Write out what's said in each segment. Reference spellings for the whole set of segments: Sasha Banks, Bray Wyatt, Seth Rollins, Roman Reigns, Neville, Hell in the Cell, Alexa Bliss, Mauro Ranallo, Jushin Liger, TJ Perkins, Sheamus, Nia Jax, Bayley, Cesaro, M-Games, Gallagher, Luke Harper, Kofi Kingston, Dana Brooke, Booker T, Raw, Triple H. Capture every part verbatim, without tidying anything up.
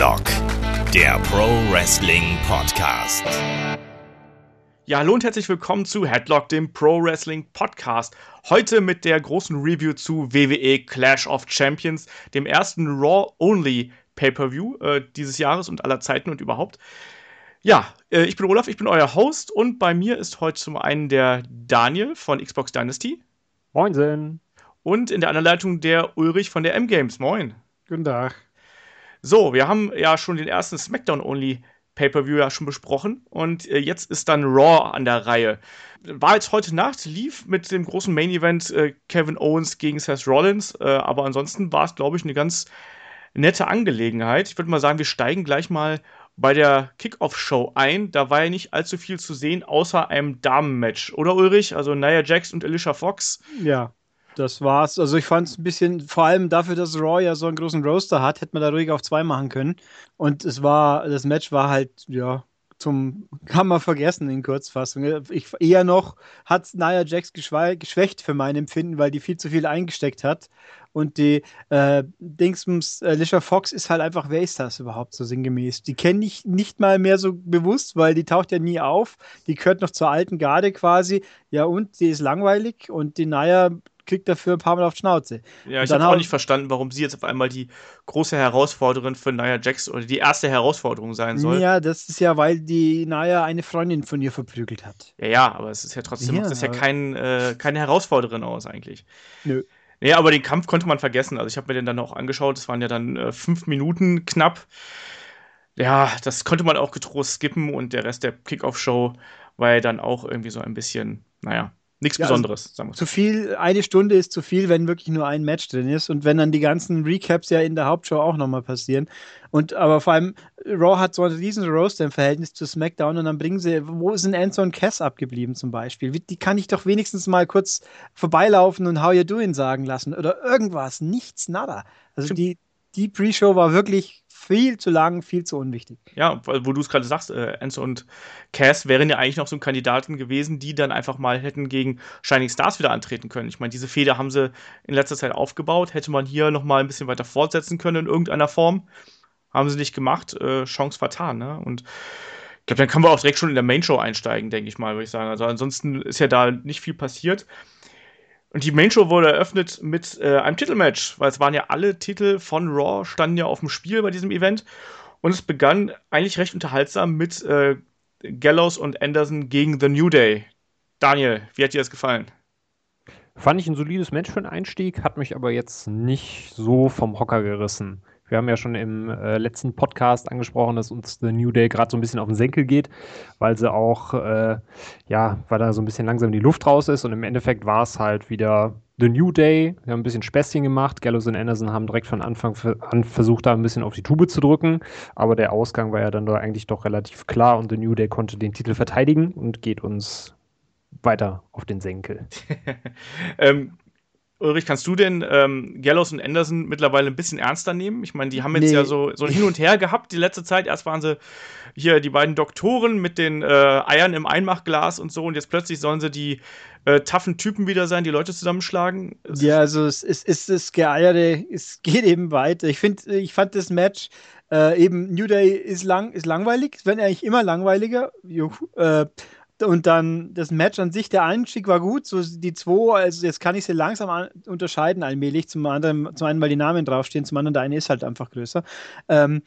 Headlock, der Pro Wrestling Podcast. Ja, hallo und herzlich willkommen zu Headlock, dem Pro Wrestling Podcast. Heute mit der großen Review zu W W E Clash of Champions, dem ersten Raw-only Pay-Per-View äh, dieses Jahres und aller Zeiten und überhaupt. Ja, äh, ich bin Olaf, ich bin euer Host und bei mir ist heute zum einen der Daniel von Xbox Dynasty. Moinsen. Und in der anderen Leitung der Ulrich von der M-Games. Moin. Guten Tag. So, wir haben ja schon den ersten Smackdown-only Pay-Per-View ja schon besprochen und äh, jetzt ist dann Raw an der Reihe. War jetzt heute Nacht, lief mit dem großen Main-Event äh, Kevin Owens gegen Seth Rollins, äh, aber ansonsten war es, glaube ich, eine ganz nette Angelegenheit. Ich würde mal sagen, wir steigen gleich mal bei der Kick-Off-Show ein. Da war ja nicht allzu viel zu sehen, außer einem Damen-Match, oder Ulrich? Also Nia Jax und Alicia Fox. Ja. Das war's. Also ich fand es ein bisschen, vor allem dafür, dass Raw ja so einen großen Roster hat, hätte man da ruhig auf zwei machen können. Und es war, das Match war halt, ja, zum, kann man vergessen in Kurzfassung. Ich, eher noch hat Nia Jax geschw- geschwächt für mein Empfinden, weil die viel zu viel eingesteckt hat. Und die äh, Dingsbums Alicia Fox ist halt einfach, wer ist das überhaupt so sinngemäß? Die kenne ich nicht mal mehr so bewusst, weil die taucht ja nie auf. Die gehört noch zur alten Garde quasi. Ja und, die ist langweilig und die Nia kriegt dafür ein paar Mal auf die Schnauze. Ja, ich habe auch nicht verstanden, warum sie jetzt auf einmal die große Herausforderin für Nia Jax oder die erste Herausforderung sein soll. Ja, das ist ja, weil die Nia eine Freundin von ihr verprügelt hat. Ja, ja, aber es ist ja trotzdem, ja, das ist ja kein, äh, keine Herausforderin aus eigentlich. Nö. Ja, aber den Kampf konnte man vergessen. Also ich habe mir den dann auch angeschaut. Es waren ja dann äh, fünf Minuten knapp. Ja, das konnte man auch getrost skippen und der Rest der Kickoff-Show war ja dann auch irgendwie so ein bisschen, naja, nichts ja, Besonderes, also, sagen wir mal. Zu viel, eine Stunde ist zu viel, wenn wirklich nur ein Match drin ist und wenn dann die ganzen Recaps ja in der Hauptshow auch nochmal passieren. Und aber vor allem, Raw hat so einen riesen Roster im Verhältnis zu SmackDown und dann bringen sie, wo sind Enzo und Cass abgeblieben zum Beispiel? Die kann ich doch wenigstens mal kurz vorbeilaufen und How You Doing sagen lassen oder irgendwas, nichts, nada. Also die, die Pre-Show war wirklich viel zu lang, viel zu unwichtig. Ja, wo du es gerade sagst, äh, Enzo und Cass wären ja eigentlich noch so Kandidaten gewesen, die dann einfach mal hätten gegen Shining Stars wieder antreten können. Ich meine, diese Fehde haben sie in letzter Zeit aufgebaut. Hätte man hier noch mal ein bisschen weiter fortsetzen können in irgendeiner Form. Haben sie nicht gemacht. Äh, Chance vertan, ne? Und ich glaube, dann können wir auch direkt schon in der Main-Show einsteigen, denke ich mal, würde ich sagen. Also ansonsten ist ja da nicht viel passiert. Und die Main Show wurde eröffnet mit äh, einem Titelmatch, weil es waren ja alle Titel von Raw, standen ja auf dem Spiel bei diesem Event. Und es begann eigentlich recht unterhaltsam mit äh, Gallows und Anderson gegen The New Day. Daniel, wie hat dir das gefallen? Fand ich ein solides Match für einen Einstieg, hat mich aber jetzt nicht so vom Hocker gerissen. Wir haben ja schon im äh, letzten Podcast angesprochen, dass uns The New Day gerade so ein bisschen auf den Senkel geht, weil sie auch, äh, ja, weil da so ein bisschen langsam die Luft raus ist und im Endeffekt war es halt wieder The New Day. Wir haben ein bisschen Späßchen gemacht. Gallows und Anderson haben direkt von Anfang an versucht, da ein bisschen auf die Tube zu drücken, aber der Ausgang war ja dann doch eigentlich doch relativ klar und The New Day konnte den Titel verteidigen und geht uns weiter auf den Senkel. ähm, Ulrich, kannst du denn ähm, Gallows und Anderson mittlerweile ein bisschen ernster nehmen? Ich meine, die haben jetzt nee. ja so, so ein Hin und Her gehabt die letzte Zeit. Erst waren sie hier die beiden Doktoren mit den äh, Eiern im Einmachglas und so. Und jetzt plötzlich sollen sie die äh, taffen Typen wieder sein, die Leute zusammenschlagen. Ja, also es ist, ist das Geeiere, es geht eben weiter. Ich finde, ich fand das Match äh, eben, New Day ist, lang, ist langweilig, es wird eigentlich immer langweiliger. Juhu, äh, Und dann das Match an sich, der Einstieg war gut, so die zwei, also jetzt kann ich sie langsam an- unterscheiden allmählich, zum anderen, zum einen, weil die Namen draufstehen, zum anderen, der eine ist halt einfach größer. Ähm,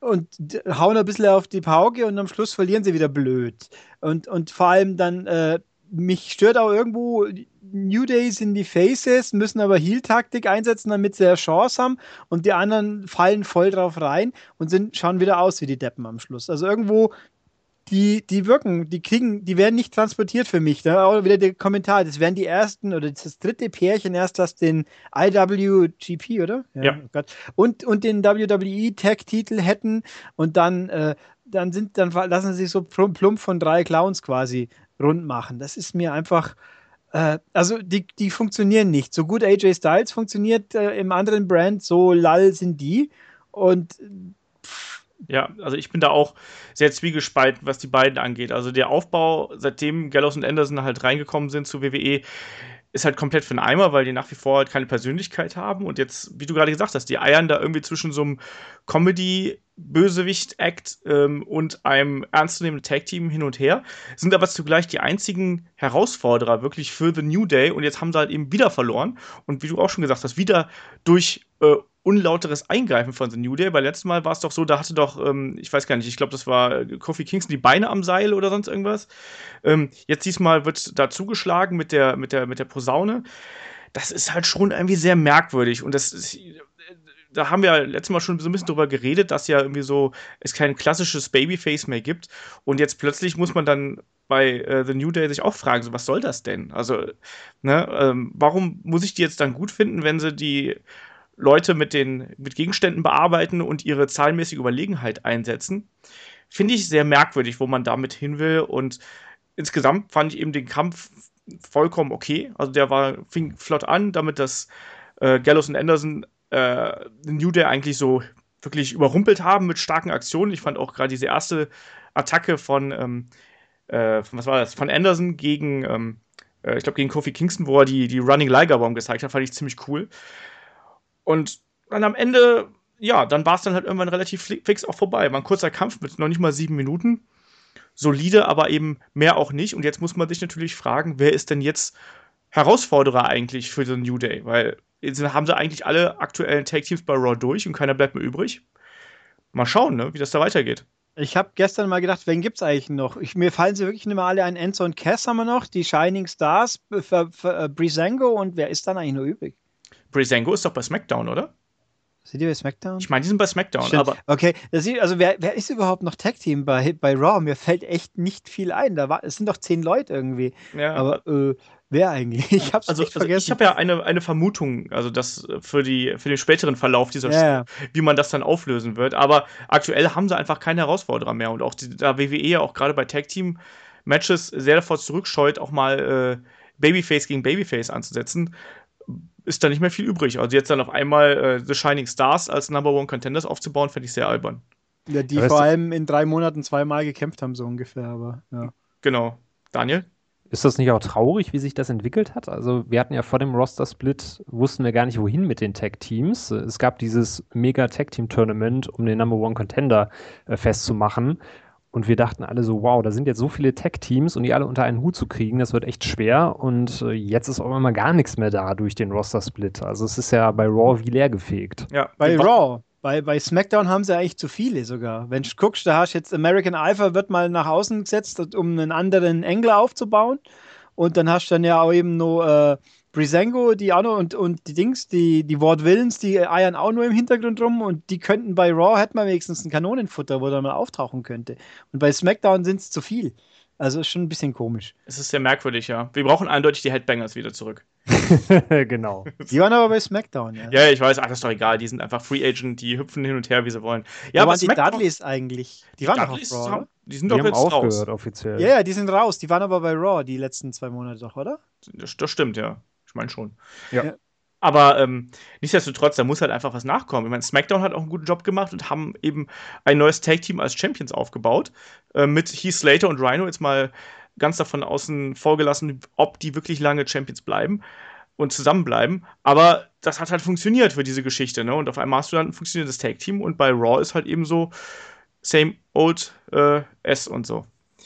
und d- hauen ein bisschen auf die Pauke und am Schluss verlieren sie wieder blöd. Und, und vor allem dann, äh, mich stört auch irgendwo, New Day sind die Faces, müssen aber Heel-Taktik einsetzen, damit sie eine Chance haben und die anderen fallen voll drauf rein und sind, schauen wieder aus wie die Deppen am Schluss. Also irgendwo Die, die wirken, die kriegen, die werden nicht transportiert für mich. Da auch wieder der Kommentar, das wären die ersten oder das dritte Pärchen erst, das den I W G P, oder? Ja. ja. Oh Gott. Und, und den W W E-Tag-Titel hätten und dann, äh, dann, sind, dann lassen sie sich so plump von drei Clowns quasi rund machen. Das ist mir einfach, äh, also die, die funktionieren nicht. So gut A J Styles funktioniert äh, im anderen Brand, so lall sind die und pff, ja, also ich bin da auch sehr zwiegespalten, was die beiden angeht. Also der Aufbau, seitdem Gallows und Anderson halt reingekommen sind zu W W E, ist halt komplett für den Eimer, weil die nach wie vor halt keine Persönlichkeit haben. Und jetzt, wie du gerade gesagt hast, die eiern da irgendwie zwischen so einem Comedy- Bösewicht-Act ähm, und einem ernstzunehmenden Tag-Team hin und her, sind aber zugleich die einzigen Herausforderer wirklich für The New Day, und jetzt haben sie halt eben wieder verloren, und wie du auch schon gesagt hast, wieder durch äh, unlauteres Eingreifen von The New Day, weil letztes Mal war es doch so, da hatte doch, ähm, ich weiß gar nicht, ich glaube, das war Kofi Kingston die Beine am Seil oder sonst irgendwas. Ähm, jetzt diesmal wird da zugeschlagen mit der, mit der, mit der Posaune. Das ist halt schon irgendwie sehr merkwürdig, und das ist... Da haben wir letztes Mal schon so ein bisschen drüber geredet, dass ja irgendwie so es kein klassisches Babyface mehr gibt. Und jetzt plötzlich muss man dann bei äh, The New Day sich auch fragen, so, was soll das denn? Also, ne, ähm, warum muss ich die jetzt dann gut finden, wenn sie die Leute mit den mit Gegenständen bearbeiten und ihre zahlenmäßige Überlegenheit einsetzen? Finde ich sehr merkwürdig, wo man damit hin will. Und insgesamt fand ich eben den Kampf vollkommen okay. Also der war, fing flott an, damit das äh, Gallows und Anderson den New Day eigentlich so wirklich überrumpelt haben mit starken Aktionen. Ich fand auch gerade diese erste Attacke von, ähm, äh, von was war das? Von Anderson gegen, ähm, äh, ich glaube gegen Kofi Kingston, wo er die, die Running Liger Bomb gezeigt hat, fand ich ziemlich cool. Und dann am Ende, ja, dann war es dann halt irgendwann relativ fix auch vorbei. War ein kurzer Kampf mit noch nicht mal sieben Minuten. Solide, aber eben mehr auch nicht. Und jetzt muss man sich natürlich fragen, wer ist denn jetzt Herausforderer eigentlich für den New Day? Weil haben sie eigentlich alle aktuellen Tag-Teams bei Raw durch und keiner bleibt mehr übrig. Mal schauen, ne, wie das da weitergeht. Ich habe gestern mal gedacht, wen gibt's eigentlich noch? Ich, mir fallen sie wirklich nicht mehr alle ein. Enzo und Cass haben wir noch, die Shining Stars, für, für, uh, Breezango, und wer ist dann eigentlich nur übrig? Breezango ist doch bei SmackDown, oder? Sind die bei SmackDown? Ich meine, die sind bei SmackDown. Stimmt. Aber okay, das ist, also wer, wer ist überhaupt noch Tag-Team bei, bei Raw? Mir fällt echt nicht viel ein. Da war, es sind doch zehn Leute irgendwie. Ja. Aber äh, wer eigentlich? Ich hab's also, nicht vergessen. Also ich habe ja eine, eine Vermutung, also das für, die, für den späteren Verlauf dieser ja. Sch- wie man das dann auflösen wird. Aber aktuell haben sie einfach keine Herausforderer mehr. Und auch die, da W W E ja auch gerade bei Tag-Team-Matches sehr davor zurückscheut, auch mal äh, Babyface gegen Babyface anzusetzen, ist da nicht mehr viel übrig. Also jetzt dann auf einmal äh, The Shining Stars als Number One Contenders aufzubauen, fände ich sehr albern. Ja, die vor allem in drei Monaten zweimal gekämpft haben, so ungefähr, aber ja. Genau. Daniel? Ist das nicht auch traurig, wie sich das entwickelt hat? Also wir hatten ja vor dem Roster-Split, wussten wir gar nicht, wohin mit den Tag-Teams. Es gab dieses Mega-Tag-Team-Tournament, um den Number One Contender äh, festzumachen. Und wir dachten alle so, wow, da sind jetzt so viele Tech-Teams, und die alle unter einen Hut zu kriegen, das wird echt schwer. Und jetzt ist auch immer gar nichts mehr da durch den Roster-Split. Also es ist ja bei Raw wie leer gefegt. Ja, bei Raw. Bei, bei SmackDown haben sie eigentlich zu viele sogar. Wenn du guckst, da hast du jetzt American Alpha wird mal nach außen gesetzt, um einen anderen Engler aufzubauen. Und dann hast du dann ja auch eben nur äh, Breezango, die auch noch, und, und die Dings, die, die Ward Villains, die eiern auch nur im Hintergrund rum, und die könnten bei Raw, hätten wir wenigstens ein Kanonenfutter, wo da mal auftauchen könnte. Und bei SmackDown sind es zu viel. Also ist schon ein bisschen komisch. Es ist sehr merkwürdig, ja. Wir brauchen eindeutig die Headbangers wieder zurück. Genau. Die waren aber bei SmackDown, ja. Ja, ich weiß, ach, das ist doch egal, die sind einfach Free Agent, die hüpfen hin und her, wie sie wollen. Ja, aber die Dudleys eigentlich, die, die waren Dudleys doch auf Raw, haben, die sind die doch jetzt raus. Offiziell. Ja, ja, die sind raus, die waren aber bei Raw die letzten zwei Monate doch, oder? Das, das stimmt, ja. Ich meine schon. Ja. Ja. Aber ähm, nichtsdestotrotz, da muss halt einfach was nachkommen. Ich meine, SmackDown hat auch einen guten Job gemacht und haben eben ein neues Tag-Team als Champions aufgebaut. Äh, mit Heath Slater und Rhino, jetzt mal ganz davon außen vorgelassen, ob die wirklich lange Champions bleiben und zusammenbleiben. Aber das hat halt funktioniert für diese Geschichte, ne? Und auf einmal hast du dann ein funktionierendes Tag-Team, und bei Raw ist halt eben so same old äh, S und so.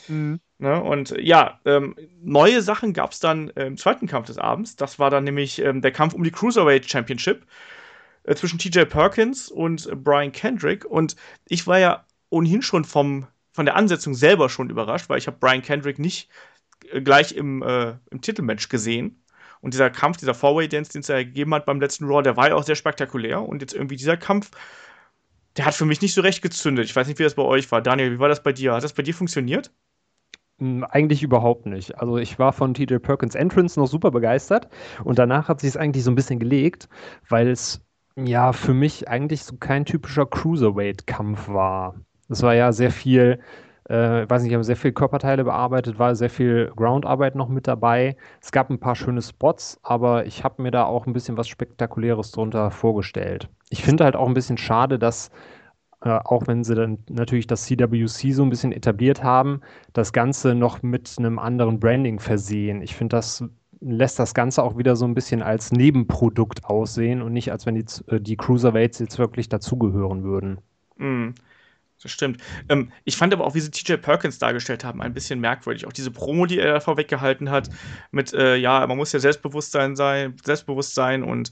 Mhm. Ne? Und ja, ähm, neue Sachen gab es dann äh, im zweiten Kampf des Abends. Das war dann nämlich ähm, der Kampf um die Cruiserweight Championship äh, zwischen T J Perkins und äh, Brian Kendrick. Und ich war ja ohnehin schon vom, von der Ansetzung selber schon überrascht, weil ich habe Brian Kendrick nicht äh, gleich im, äh, im Titelmatch gesehen. Und dieser Kampf, dieser Four-Way-Dance, den es ja gegeben hat beim letzten Raw, der war ja auch sehr spektakulär. Und jetzt irgendwie dieser Kampf, der hat für mich nicht so recht gezündet. Ich weiß nicht, wie das bei euch war. Daniel, wie war das bei dir? Hat das bei dir funktioniert? Eigentlich überhaupt nicht. Also ich war von T J Perkins Entrance noch super begeistert, und danach hat sich es eigentlich so ein bisschen gelegt, weil es ja für mich eigentlich so kein typischer Cruiserweight-Kampf war. Es war ja sehr viel, äh, ich weiß nicht, haben sehr viel Körperteile bearbeitet, war sehr viel Groundarbeit noch mit dabei. Es gab ein paar schöne Spots, aber ich habe mir da auch ein bisschen was Spektakuläres drunter vorgestellt. Ich finde halt auch ein bisschen schade, dass Äh, auch wenn sie dann natürlich das C W C so ein bisschen etabliert haben, das Ganze noch mit einem anderen Branding versehen. Ich finde, das lässt das Ganze auch wieder so ein bisschen als Nebenprodukt aussehen und nicht, als wenn die, die Cruiserweights jetzt wirklich dazugehören würden. Mm. Das stimmt. Ähm, ich fand aber auch, wie sie T J Perkins dargestellt haben, ein bisschen merkwürdig. Auch diese Promo, die er da vorweggehalten hat, mit, äh, ja, man muss ja Selbstbewusstsein sein, Selbstbewusstsein und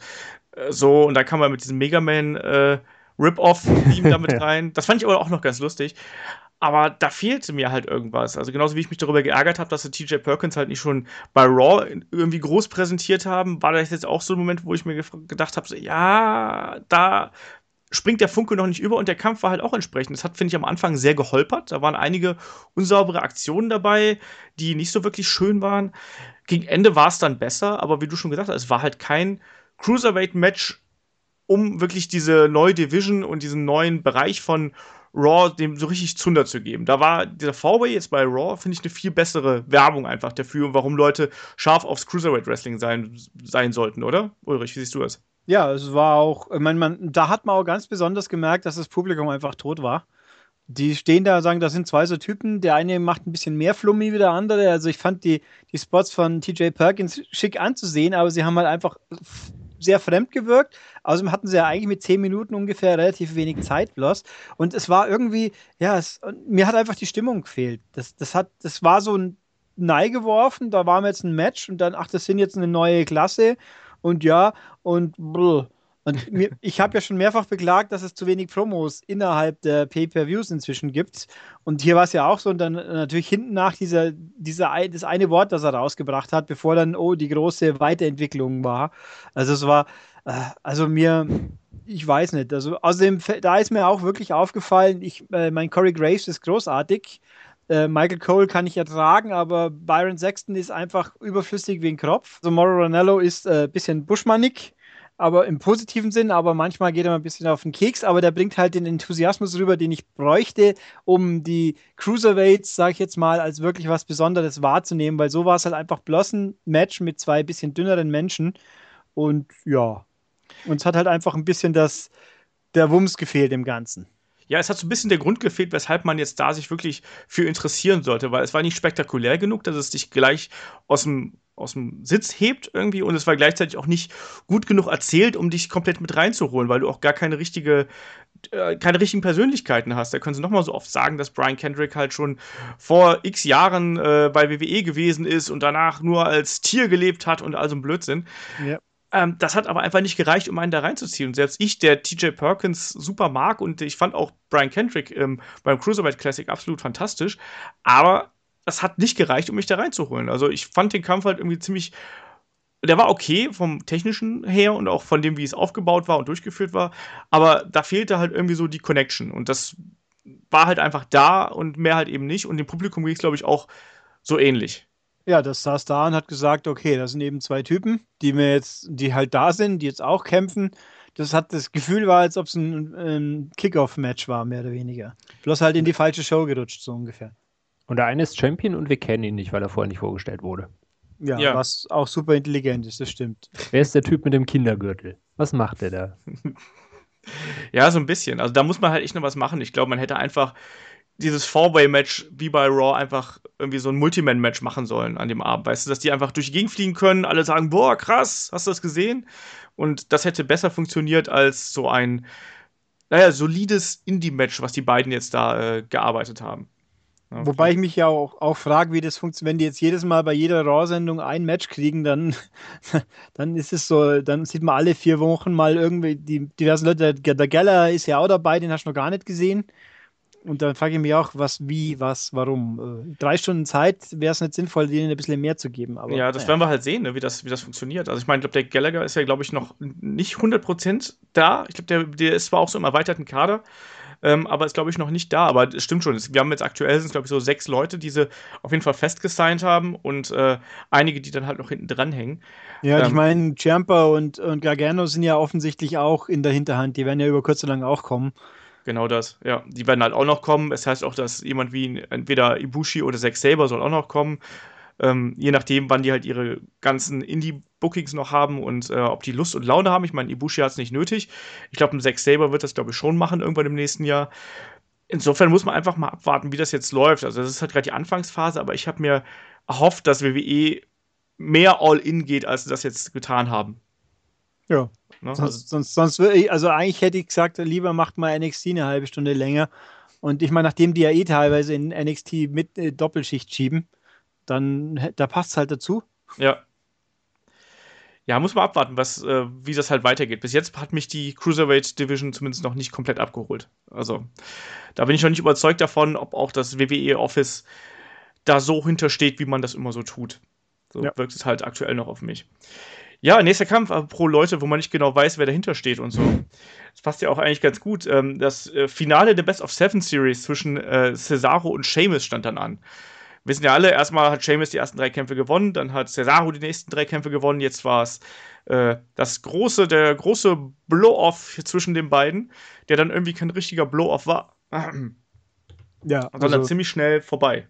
äh, so. Und da kam man mit diesem Megaman äh, Rip-Off ihm damit rein. Das fand ich aber auch noch ganz lustig. Aber da fehlte mir halt irgendwas. Also genauso wie ich mich darüber geärgert habe, dass sie T J Perkins halt nicht schon bei Raw irgendwie groß präsentiert haben, war das jetzt auch so ein Moment, wo ich mir gedacht habe, so, ja, da springt der Funke noch nicht über und der Kampf war halt auch entsprechend. Das hat, finde ich, am Anfang sehr geholpert. Da waren einige unsaubere Aktionen dabei, die nicht so wirklich schön waren. Gegen Ende war es dann besser, aber wie du schon gesagt hast, es war halt kein Cruiserweight-Match, um wirklich diese neue Division und diesen neuen Bereich von Raw dem so richtig Zunder zu geben. Da war dieser Four-Way jetzt bei Raw, finde ich, eine viel bessere Werbung einfach dafür, warum Leute scharf aufs Cruiserweight-Wrestling sein, sein sollten, oder? Ulrich, wie siehst du das? Ja, es war auch, ich meine, man, da hat man auch ganz besonders gemerkt, dass das Publikum einfach tot war. Die stehen da und sagen, das sind zwei so Typen, der eine macht ein bisschen mehr Flummi wie der andere. Also ich fand die, die Spots von T J Perkins schick anzusehen, aber sie haben halt einfach sehr fremd gewirkt. Außerdem hatten sie ja eigentlich mit zehn Minuten ungefähr relativ wenig Zeit bloß. Und es war irgendwie, ja, es, mir hat einfach die Stimmung gefehlt. Das, das, hat, das war so ein Nei geworfen, da waren wir jetzt ein Match und dann, ach, das sind jetzt eine neue Klasse und ja, und brr. Und mir, ich habe ja schon mehrfach beklagt, dass es zu wenig Promos innerhalb der Pay-Per-Views inzwischen gibt. Und hier war es ja auch so. Und dann natürlich hinten nach dieser, dieser, das eine Wort, das er rausgebracht hat, bevor dann, oh, die große Weiterentwicklung war. Also es war, also mir, ich weiß nicht. Also außerdem, da ist mir auch wirklich aufgefallen, ich, mein Corey Graves ist großartig. Michael Cole kann ich ertragen, aber Byron Saxton ist einfach überflüssig wie ein Kropf. Also Mauro Ranallo ist ein äh, bisschen buschmannig, aber im positiven Sinn, aber manchmal geht er mal ein bisschen auf den Keks, aber der bringt halt den Enthusiasmus rüber, den ich bräuchte, um die Cruiserweights, sag ich jetzt mal, als wirklich was Besonderes wahrzunehmen, weil so war es halt einfach bloß ein Match mit zwei bisschen dünneren Menschen und ja, uns hat halt einfach ein bisschen das, der Wumms gefehlt im Ganzen. Ja, es hat so ein bisschen der Grund gefehlt, weshalb man jetzt da sich wirklich für interessieren sollte, weil es war nicht spektakulär genug, dass es dich gleich aus dem aus dem Sitz hebt irgendwie und es war gleichzeitig auch nicht gut genug erzählt, um dich komplett mit reinzuholen, weil du auch gar keine richtige, äh, keine richtigen Persönlichkeiten hast. Da können sie nochmal so oft sagen, dass Brian Kendrick halt schon vor x Jahren äh, bei W W E gewesen ist und danach nur als Tier gelebt hat und all so ein Blödsinn. Ja. Ähm, das hat aber einfach nicht gereicht, um einen da reinzuziehen. Und selbst ich, der T J Perkins super mag und ich fand auch Brian Kendrick ähm, beim Cruiserweight Classic absolut fantastisch, aber das hat nicht gereicht, um mich da reinzuholen. Also ich fand den Kampf halt irgendwie ziemlich, der war okay vom Technischen her und auch von dem, wie es aufgebaut war und durchgeführt war, aber da fehlte halt irgendwie so die Connection und das war halt einfach da und mehr halt eben nicht und dem Publikum ging es, glaube ich, auch so ähnlich. Ja, das saß da und hat gesagt, okay, das sind eben zwei Typen, die mir jetzt, die halt da sind, die jetzt auch kämpfen. Das hat das Gefühl war, als ob es ein, ein Kickoff-Match war, mehr oder weniger. Bloß halt in die falsche Show gerutscht, so ungefähr. Und der eine ist Champion und wir kennen ihn nicht, weil er vorher nicht vorgestellt wurde. Ja, ja, was auch super intelligent ist, das stimmt. Wer ist der Typ mit dem Kindergürtel? Was macht der da? Ja, so ein bisschen. Also da muss man halt echt noch was machen. Ich glaube, man hätte einfach dieses Four-Way-Match wie bei Raw einfach irgendwie so ein Multiman-Match machen sollen an dem Abend. Weißt du, dass die einfach durch die Gegend fliegen können, alle sagen, boah, krass, hast du das gesehen? Und das hätte besser funktioniert als so ein, naja, solides Indie-Match, was die beiden jetzt da äh, gearbeitet haben. Okay. Wobei ich mich ja auch, auch frage, wie das funktioniert, wenn die jetzt jedes Mal bei jeder Raw-Sendung ein Match kriegen, dann, dann ist es so, dann sieht man alle vier Wochen mal irgendwie die diversen Leute, der, der Geller ist ja auch dabei, den hast du noch gar nicht gesehen. Und dann frage ich mich auch, was, wie, was, warum. Drei Stunden Zeit wäre es nicht sinnvoll, denen ein bisschen mehr zu geben. Aber, ja, das naja. werden wir halt sehen, ne, wie, das, wie das funktioniert. Also ich meine, ich glaube, der Gallagher ist ja, glaube ich, noch nicht hundert Prozent da. Ich glaube, der, der ist zwar auch so im erweiterten Kader, ähm, aber ist, glaube ich, noch nicht da. Aber es stimmt schon, wir haben jetzt aktuell, sind glaube ich, so sechs Leute, die sie auf jeden Fall festgesigned haben und äh, einige, die dann halt noch hinten dran hängen. Ja, ähm, ich meine, Ciampa und, und Gargano sind ja offensichtlich auch in der Hinterhand. Die werden ja über kurz oder lang auch kommen. Genau das, ja. Die werden halt auch noch kommen. Es heißt auch, dass jemand wie entweder Ibushi oder Zack Sabre soll auch noch kommen. Ähm, je nachdem, wann die halt ihre ganzen Indie-Bookings noch haben und äh, ob die Lust und Laune haben. Ich meine, Ibushi hat es nicht nötig. Ich glaube, ein Zack Sabre wird das, glaube ich, schon machen irgendwann im nächsten Jahr. Insofern muss man einfach mal abwarten, wie das jetzt läuft. Also das ist halt gerade die Anfangsphase, aber ich habe mir erhofft, dass W W E mehr All-In geht, als sie das jetzt getan haben. Ja, ne? sonst, sonst, sonst würde ich, also eigentlich hätte ich gesagt, lieber macht mal N X T eine halbe Stunde länger Und ich meine, nachdem die ja eh teilweise in N X T mit äh, Doppelschicht schieben, dann da passt es halt dazu. Ja. Ja, muss man abwarten, was, äh, wie das halt weitergeht. Bis jetzt hat mich die Cruiserweight Division zumindest noch nicht komplett abgeholt. Also, da bin ich noch nicht überzeugt davon, ob auch das W W E-Office da so hintersteht, wie man das immer so tut. So ja. Wirkt es halt aktuell noch auf mich. Ja, nächster Kampf pro Leute, wo man nicht genau weiß, wer dahinter steht und so. Das passt ja auch eigentlich ganz gut. Das Finale der Best of Seven Series zwischen Cesaro und Sheamus stand dann an. Wir wissen ja alle, erstmal hat Sheamus die ersten drei Kämpfe gewonnen, dann hat Cesaro die nächsten drei Kämpfe gewonnen. Jetzt war es äh, das große, der große Blow-Off zwischen den beiden, der dann irgendwie kein richtiger Blow-Off war. Ja, also sondern ziemlich schnell vorbei.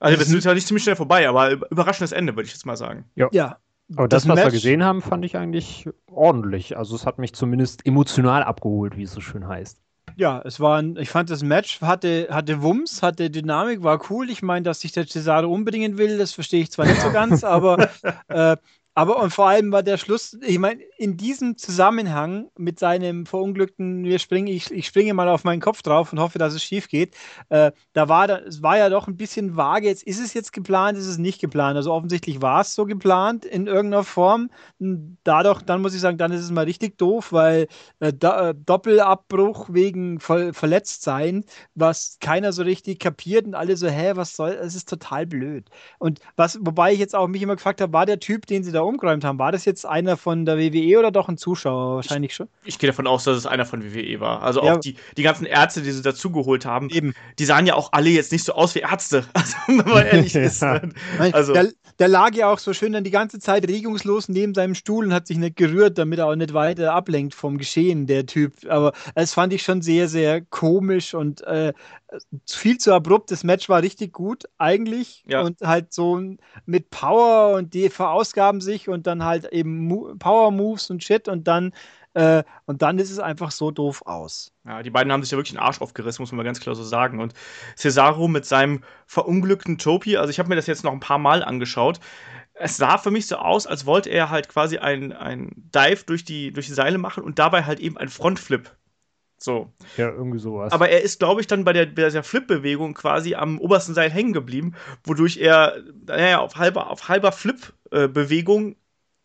Also das ist ja nicht ziemlich schnell vorbei, aber überraschendes Ende, würde ich jetzt mal sagen. Ja. ja. Aber das, das was Match, wir gesehen haben, fand ich eigentlich ordentlich. Also es hat mich zumindest emotional abgeholt, wie es so schön heißt. Ja, es war ein, ich fand das Match hatte, hatte Wumms, hatte Dynamik, war cool. Ich meine, dass sich der Cesaro umbringen will, das verstehe ich zwar nicht so ganz, aber, äh, aber und vor allem war der Schluss, ich meine, in diesem Zusammenhang mit seinem verunglückten, wir springen, ich, ich springe mal auf meinen Kopf drauf und hoffe, dass es schief geht, äh, da war es war ja doch ein bisschen vage, jetzt ist es jetzt geplant, ist es nicht geplant, also offensichtlich war es so geplant in irgendeiner Form, dadurch, dann muss ich sagen, dann ist es mal richtig doof, weil äh, da, äh, Doppelabbruch wegen Ver- Verletztsein, was keiner so richtig kapiert und alle so, hä, was soll, es ist total blöd und was, wobei ich jetzt auch mich immer gefragt habe, war der Typ, den sie da umgeräumt haben. War das jetzt einer von der W W E oder doch ein Zuschauer? Wahrscheinlich schon. Ich, ich gehe davon aus, dass es einer von W W E war. Also ja. Auch die, die ganzen Ärzte, die sie dazugeholt haben, eben. Die sahen ja auch alle jetzt nicht so aus wie Ärzte. Also, wenn man ehrlich ist. Also. Der, der lag ja auch so schön dann die ganze Zeit regungslos neben seinem Stuhl und hat sich nicht gerührt, damit er auch nicht weiter ablenkt vom Geschehen, der Typ. Aber das fand ich schon sehr, sehr komisch und äh, viel zu abrupt. Das Match war richtig gut, eigentlich. Ja. Und halt so mit Power und die verausgaben sich und dann halt eben Mo- Power-Moves und Shit und dann, äh, und dann ist es einfach so doof aus. Ja, die beiden haben sich ja wirklich den Arsch aufgerissen, muss man mal ganz klar so sagen. Und Cesaro mit seinem verunglückten Topi, also ich habe mir das jetzt noch ein paar Mal angeschaut, es sah für mich so aus, als wollte er halt quasi ein, ein Dive durch die, durch die Seile machen und dabei halt eben ein Frontflip. So. Ja, irgendwie sowas. Aber er ist, glaube ich, dann bei der, bei der Flip-Bewegung quasi am obersten Seil hängen geblieben, wodurch er, naja, auf halber, auf halber Flip-Bewegung,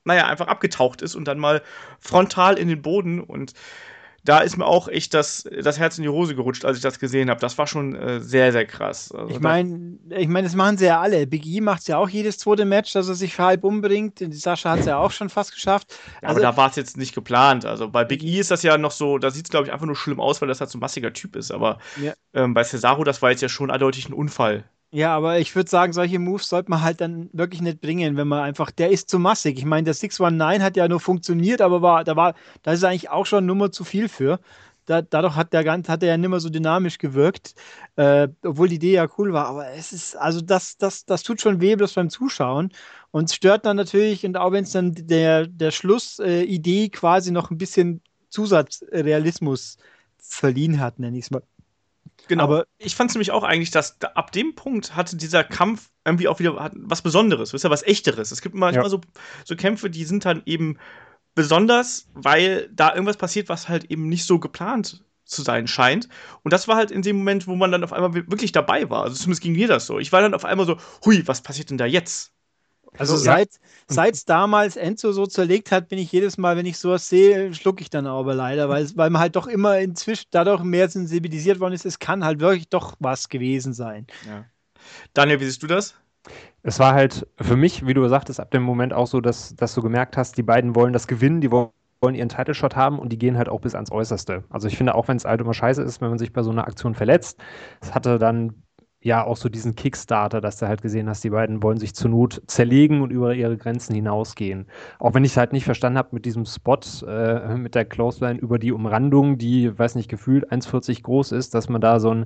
naja, einfach abgetaucht ist und dann mal frontal in den Boden. Und da ist mir auch echt das, das Herz in die Hose gerutscht, als ich das gesehen habe. Das war schon äh, sehr, sehr krass. Also ich meine, ich mein, das machen sie ja alle. Big E macht es ja auch jedes zweite Match, dass er sich halb umbringt. Die Sascha hat es ja auch schon fast geschafft. Ja, also, aber da war es jetzt nicht geplant. Also bei Big E ist das ja noch so, da sieht es, glaube ich, einfach nur schlimm aus, weil das halt so ein massiger Typ ist. Aber ja. ähm, bei Cesaro, das war jetzt ja schon eindeutig ein Unfall. Ja, aber ich würde sagen, solche Moves sollte man halt dann wirklich nicht bringen, wenn man einfach, der ist zu massig. Ich meine, der sechs neunzehn hat ja nur funktioniert, aber war, da war, da ist eigentlich auch schon eine Nummer zu viel für. Da, dadurch hat der Ganze, hat er ja nicht mehr so dynamisch gewirkt, äh, obwohl die Idee ja cool war. Aber es ist, also das, das, das tut schon weh, bloß beim Zuschauen. Und es stört dann natürlich, und auch wenn es dann der, der Schlussidee äh, quasi noch ein bisschen Zusatzrealismus verliehen hat, nenne ich es mal. Genau, aber ich fand es nämlich auch eigentlich, dass da, ab dem Punkt hatte dieser Kampf irgendwie auch wieder hat, was Besonderes, wisst ihr, was Echteres. Es gibt manchmal ja. so, so Kämpfe, die sind dann eben besonders, weil da irgendwas passiert, was halt eben nicht so geplant zu sein scheint. Und das war halt in dem Moment, wo man dann auf einmal wirklich dabei war. Also zumindest ging mir das so. Ich war dann auf einmal so, hui, was passiert denn da jetzt? Also, also seit seit's damals Enzo so zerlegt hat, bin ich jedes Mal, wenn ich sowas sehe, schlucke ich dann aber leider, weil, weil man halt doch immer inzwischen dadurch mehr sensibilisiert worden ist, es kann halt wirklich doch was gewesen sein. Ja. Daniel, wie siehst du das? Es war halt für mich, wie du sagtest, ab dem Moment auch so, dass, dass du gemerkt hast, die beiden wollen das gewinnen, die wollen wollen ihren Title-Shot haben und die gehen halt auch bis ans Äußerste. Also ich finde, auch wenn es halt immer scheiße ist, wenn man sich bei so einer Aktion verletzt, es hatte dann ja auch so diesen Kickstarter, dass du halt gesehen hast, die beiden wollen sich zur Not zerlegen und über ihre Grenzen hinausgehen. Auch wenn ich es halt nicht verstanden habe mit diesem Spot, äh, mit der Clothesline über die Umrandung, die, weiß nicht, gefühlt eins vierzig groß ist, dass man da so ein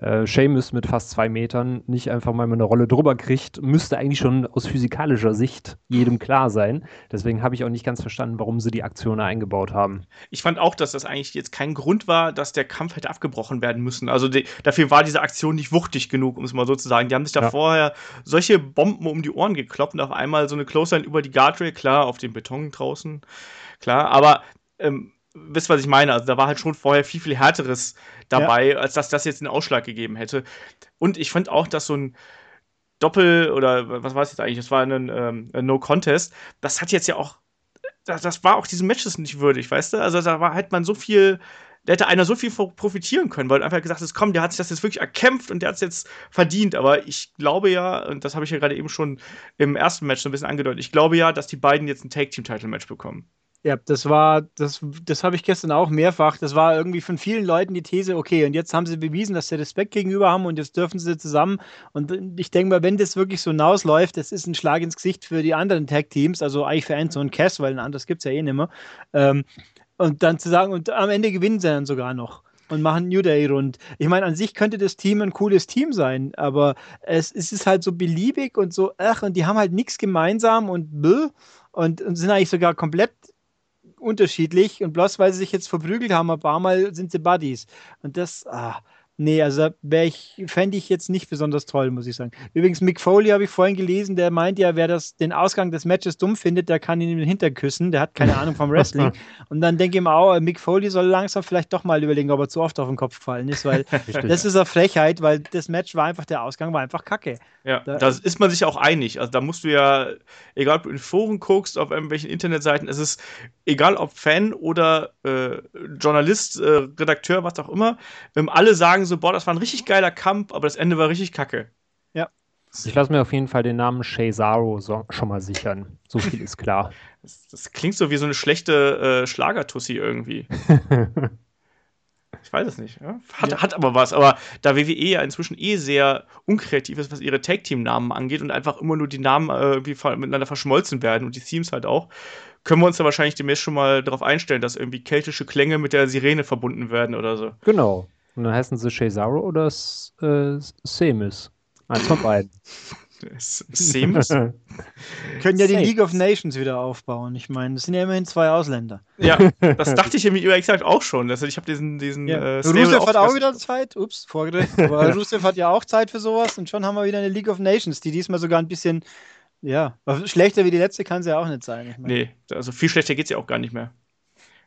äh, Sheamus mit fast zwei Metern nicht einfach mal eine Rolle drüber kriegt, müsste eigentlich schon aus physikalischer Sicht jedem klar sein. Deswegen habe ich auch nicht ganz verstanden, warum sie die Aktion eingebaut haben. Ich fand auch, dass das eigentlich jetzt kein Grund war, dass der Kampf hätte abgebrochen werden müssen. Also die, dafür war diese Aktion nicht wuchtig genug. genug, um es mal so zu sagen. Die haben sich da ja. vorher solche Bomben um die Ohren gekloppt und auf einmal so eine Clothesline über die Guardrail, klar, auf dem Beton draußen, klar, aber ähm, wisst, was ich meine. Also da war halt schon vorher viel, viel Härteres dabei, ja, als dass das jetzt einen Ausschlag gegeben hätte. Und ich fand auch, dass so ein Doppel- oder was war es jetzt eigentlich? Das war ein ähm, No-Contest. Das hat jetzt ja auch, das, das war auch diesen Matches nicht würdig, weißt du? Also da war halt man so viel, da hätte einer so viel profitieren können, weil einfach gesagt ist, komm, der hat sich das jetzt wirklich erkämpft und der hat es jetzt verdient. Aber ich glaube ja, und das habe ich ja gerade eben schon im ersten Match so ein bisschen angedeutet, ich glaube ja, dass die beiden jetzt ein Tag-Team-Title-Match bekommen. Ja, das war, das, das habe ich gestern auch mehrfach, das war irgendwie von vielen Leuten die These, okay, und jetzt haben sie bewiesen, dass sie Respekt gegenüber haben und jetzt dürfen sie zusammen, und ich denke mal, wenn das wirklich so hinausläuft, das ist ein Schlag ins Gesicht für die anderen Tag-Teams, also eigentlich für Enzo und Cass, weil ein anderes gibt es ja eh nicht mehr, ähm, und dann zu sagen, und am Ende gewinnen sie dann sogar noch und machen New Day rund. Ich meine, an sich könnte das Team ein cooles Team sein, aber es, es ist halt so beliebig und so, ach, und die haben halt nichts gemeinsam und bläh, und, und sind eigentlich sogar komplett unterschiedlich, und bloß weil sie sich jetzt verprügelt haben, ein paar Mal sind sie Buddies. Und das, ah, nee, also wäre ich, fände ich jetzt nicht besonders toll, muss ich sagen. Übrigens, Mick Foley habe ich vorhin gelesen, der meint ja, wer das, den Ausgang des Matches dumm findet, der kann ihn in den Hintern küssen, der hat keine Ahnung vom Wrestling. Und dann denke ich mir auch, Mick Foley soll langsam vielleicht doch mal überlegen, ob er zu oft auf den Kopf gefallen ist, weil das ist eine Frechheit, weil das Match war einfach, der Ausgang war einfach kacke. Ja, da das ist man sich auch einig. Also da musst du ja, egal ob du in Foren guckst, auf irgendwelchen Internetseiten, es ist egal ob Fan oder äh, Journalist, äh, Redakteur, was auch immer, ähm, alle sagen so, boah, das war ein richtig geiler Kampf, aber das Ende war richtig kacke. Ja. Ich lasse mir auf jeden Fall den Namen Cesaro so, schon mal sichern. So viel ist klar. Das, das klingt so wie so eine schlechte äh, Schlagertussi irgendwie. Ich weiß es nicht. Ja? Hat, ja. hat aber was. Aber da W W E ja inzwischen eh sehr unkreativ ist, was ihre Tag-Team-Namen angeht und einfach immer nur die Namen äh, irgendwie miteinander verschmolzen werden und die Themes halt auch, können wir uns da wahrscheinlich demnächst schon mal darauf einstellen, dass irgendwie keltische Klänge mit der Sirene verbunden werden oder so. Genau. Und dann heißen sie Cesaro oder äh, Seamus. Eins von beiden. Seamus? Können ja die League of Nations wieder aufbauen. Ich meine, das sind ja immerhin zwei Ausländer. Ja, das dachte ich nämlich ehrlich gesagt auch schon. Also ich habe diesen, diesen ja. äh, Rusev hat auch wieder Zeit. Ups, vorgedreht. Aber Rusev hat ja auch Zeit für sowas. Und schon haben wir wieder eine League of Nations, die diesmal sogar ein bisschen, ja, schlechter wie die letzte kann sie ja auch nicht sein. Ich mein. Nee, also viel schlechter geht's ja auch gar nicht mehr.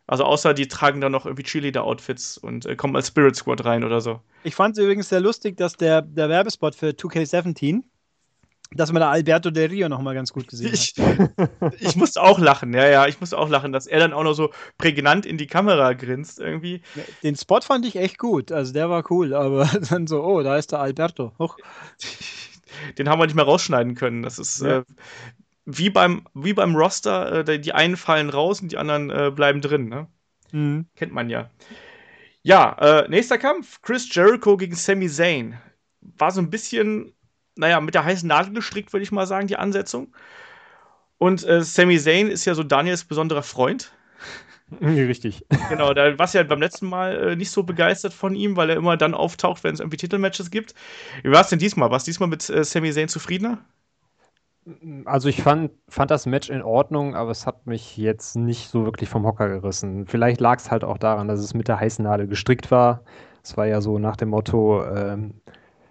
Also außer, die tragen dann noch irgendwie Cheerleader-Outfits und äh, kommen als Spirit Squad rein oder so. Ich fand es übrigens sehr lustig, dass der, der Werbespot für two K siebzehn, dass man da Alberto Del Rio nochmal ganz gut gesehen hat. Ich, ich musste auch lachen, ja, ja, ich musste auch lachen, dass er dann auch noch so prägnant in die Kamera grinst irgendwie. Den Spot fand ich echt gut, also der war cool, aber dann so, oh, da ist der Alberto. Hoch. Den haben wir nicht mehr rausschneiden können, das ist... Ja. Äh, Wie beim, wie beim Roster, äh, die einen fallen raus und die anderen äh, bleiben drin, ne? Mhm. Kennt man ja. Ja, äh, nächster Kampf, Chris Jericho gegen Sami Zayn. War so ein bisschen, naja, mit der heißen Nadel gestrickt, würde ich mal sagen, die Ansetzung. Und äh, Sami Zayn ist ja so Daniels besonderer Freund. Richtig. Genau, da warst du ja beim letzten Mal äh, nicht so begeistert von ihm, weil er immer dann auftaucht, wenn es irgendwie Titelmatches gibt. Wie war es denn diesmal? Warst du diesmal mit äh, Sami Zayn zufriedener? Also ich fand, fand das Match in Ordnung, aber es hat mich jetzt nicht so wirklich vom Hocker gerissen. Vielleicht lag es halt auch daran, dass es mit der heißen Nadel gestrickt war. Es war ja so nach dem Motto, ähm,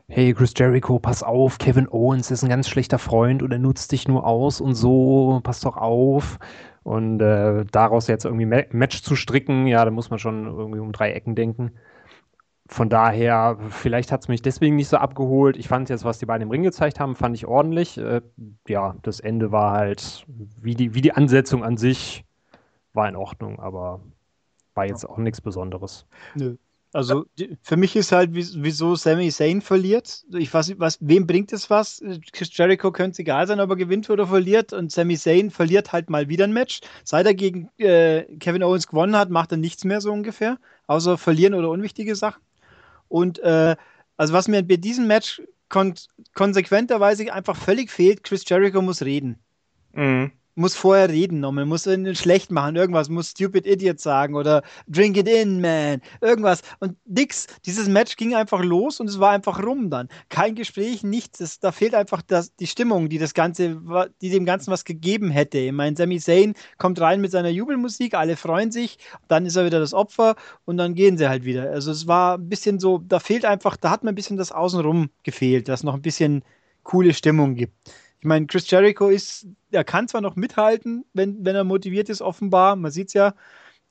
hey Chris Jericho, pass auf, Kevin Owens ist ein ganz schlechter Freund und er nutzt dich nur aus und so, pass doch auf. Und äh, daraus jetzt irgendwie ein Ma- Match zu stricken, ja, da muss man schon irgendwie um drei Ecken denken. Von daher, vielleicht hat es mich deswegen nicht so abgeholt. Ich fand jetzt, was die beiden im Ring gezeigt haben, fand ich ordentlich. Äh, ja, das Ende war halt, wie die, wie die Ansetzung an sich, war in Ordnung, aber war jetzt auch nichts Besonderes. Nö. Also für mich ist halt, wieso Sami Zayn verliert. Ich weiß, was, wem bringt es was? Chris Jericho könnte es egal sein, ob er gewinnt oder verliert. Und Sami Zayn verliert halt mal wieder ein Match. Seit er gegen äh, Kevin Owens gewonnen hat, macht er nichts mehr so ungefähr, außer verlieren oder unwichtige Sachen. Und äh, also was mir bei diesem Match kon- konsequenterweise einfach völlig fehlt, Chris Jericho muss reden. Mhm. Muss vorher reden, nochmal, muss ihn schlecht machen, irgendwas, muss Stupid Idiot sagen oder Drink it in, man, irgendwas. Und nix, dieses Match ging einfach los und es war einfach rum dann. Kein Gespräch, nichts, das, da fehlt einfach das, die Stimmung, die das Ganze, die dem Ganzen was gegeben hätte. Ich meine, Sami Zayn kommt rein mit seiner Jubelmusik, alle freuen sich, dann ist er wieder das Opfer und dann gehen sie halt wieder. Also es war ein bisschen so, da fehlt einfach, da hat mir ein bisschen das Außenrum gefehlt, dass noch ein bisschen coole Stimmung gibt. Ich meine, Chris Jericho ist, er kann zwar noch mithalten, wenn, wenn er motiviert ist, offenbar, man sieht es ja,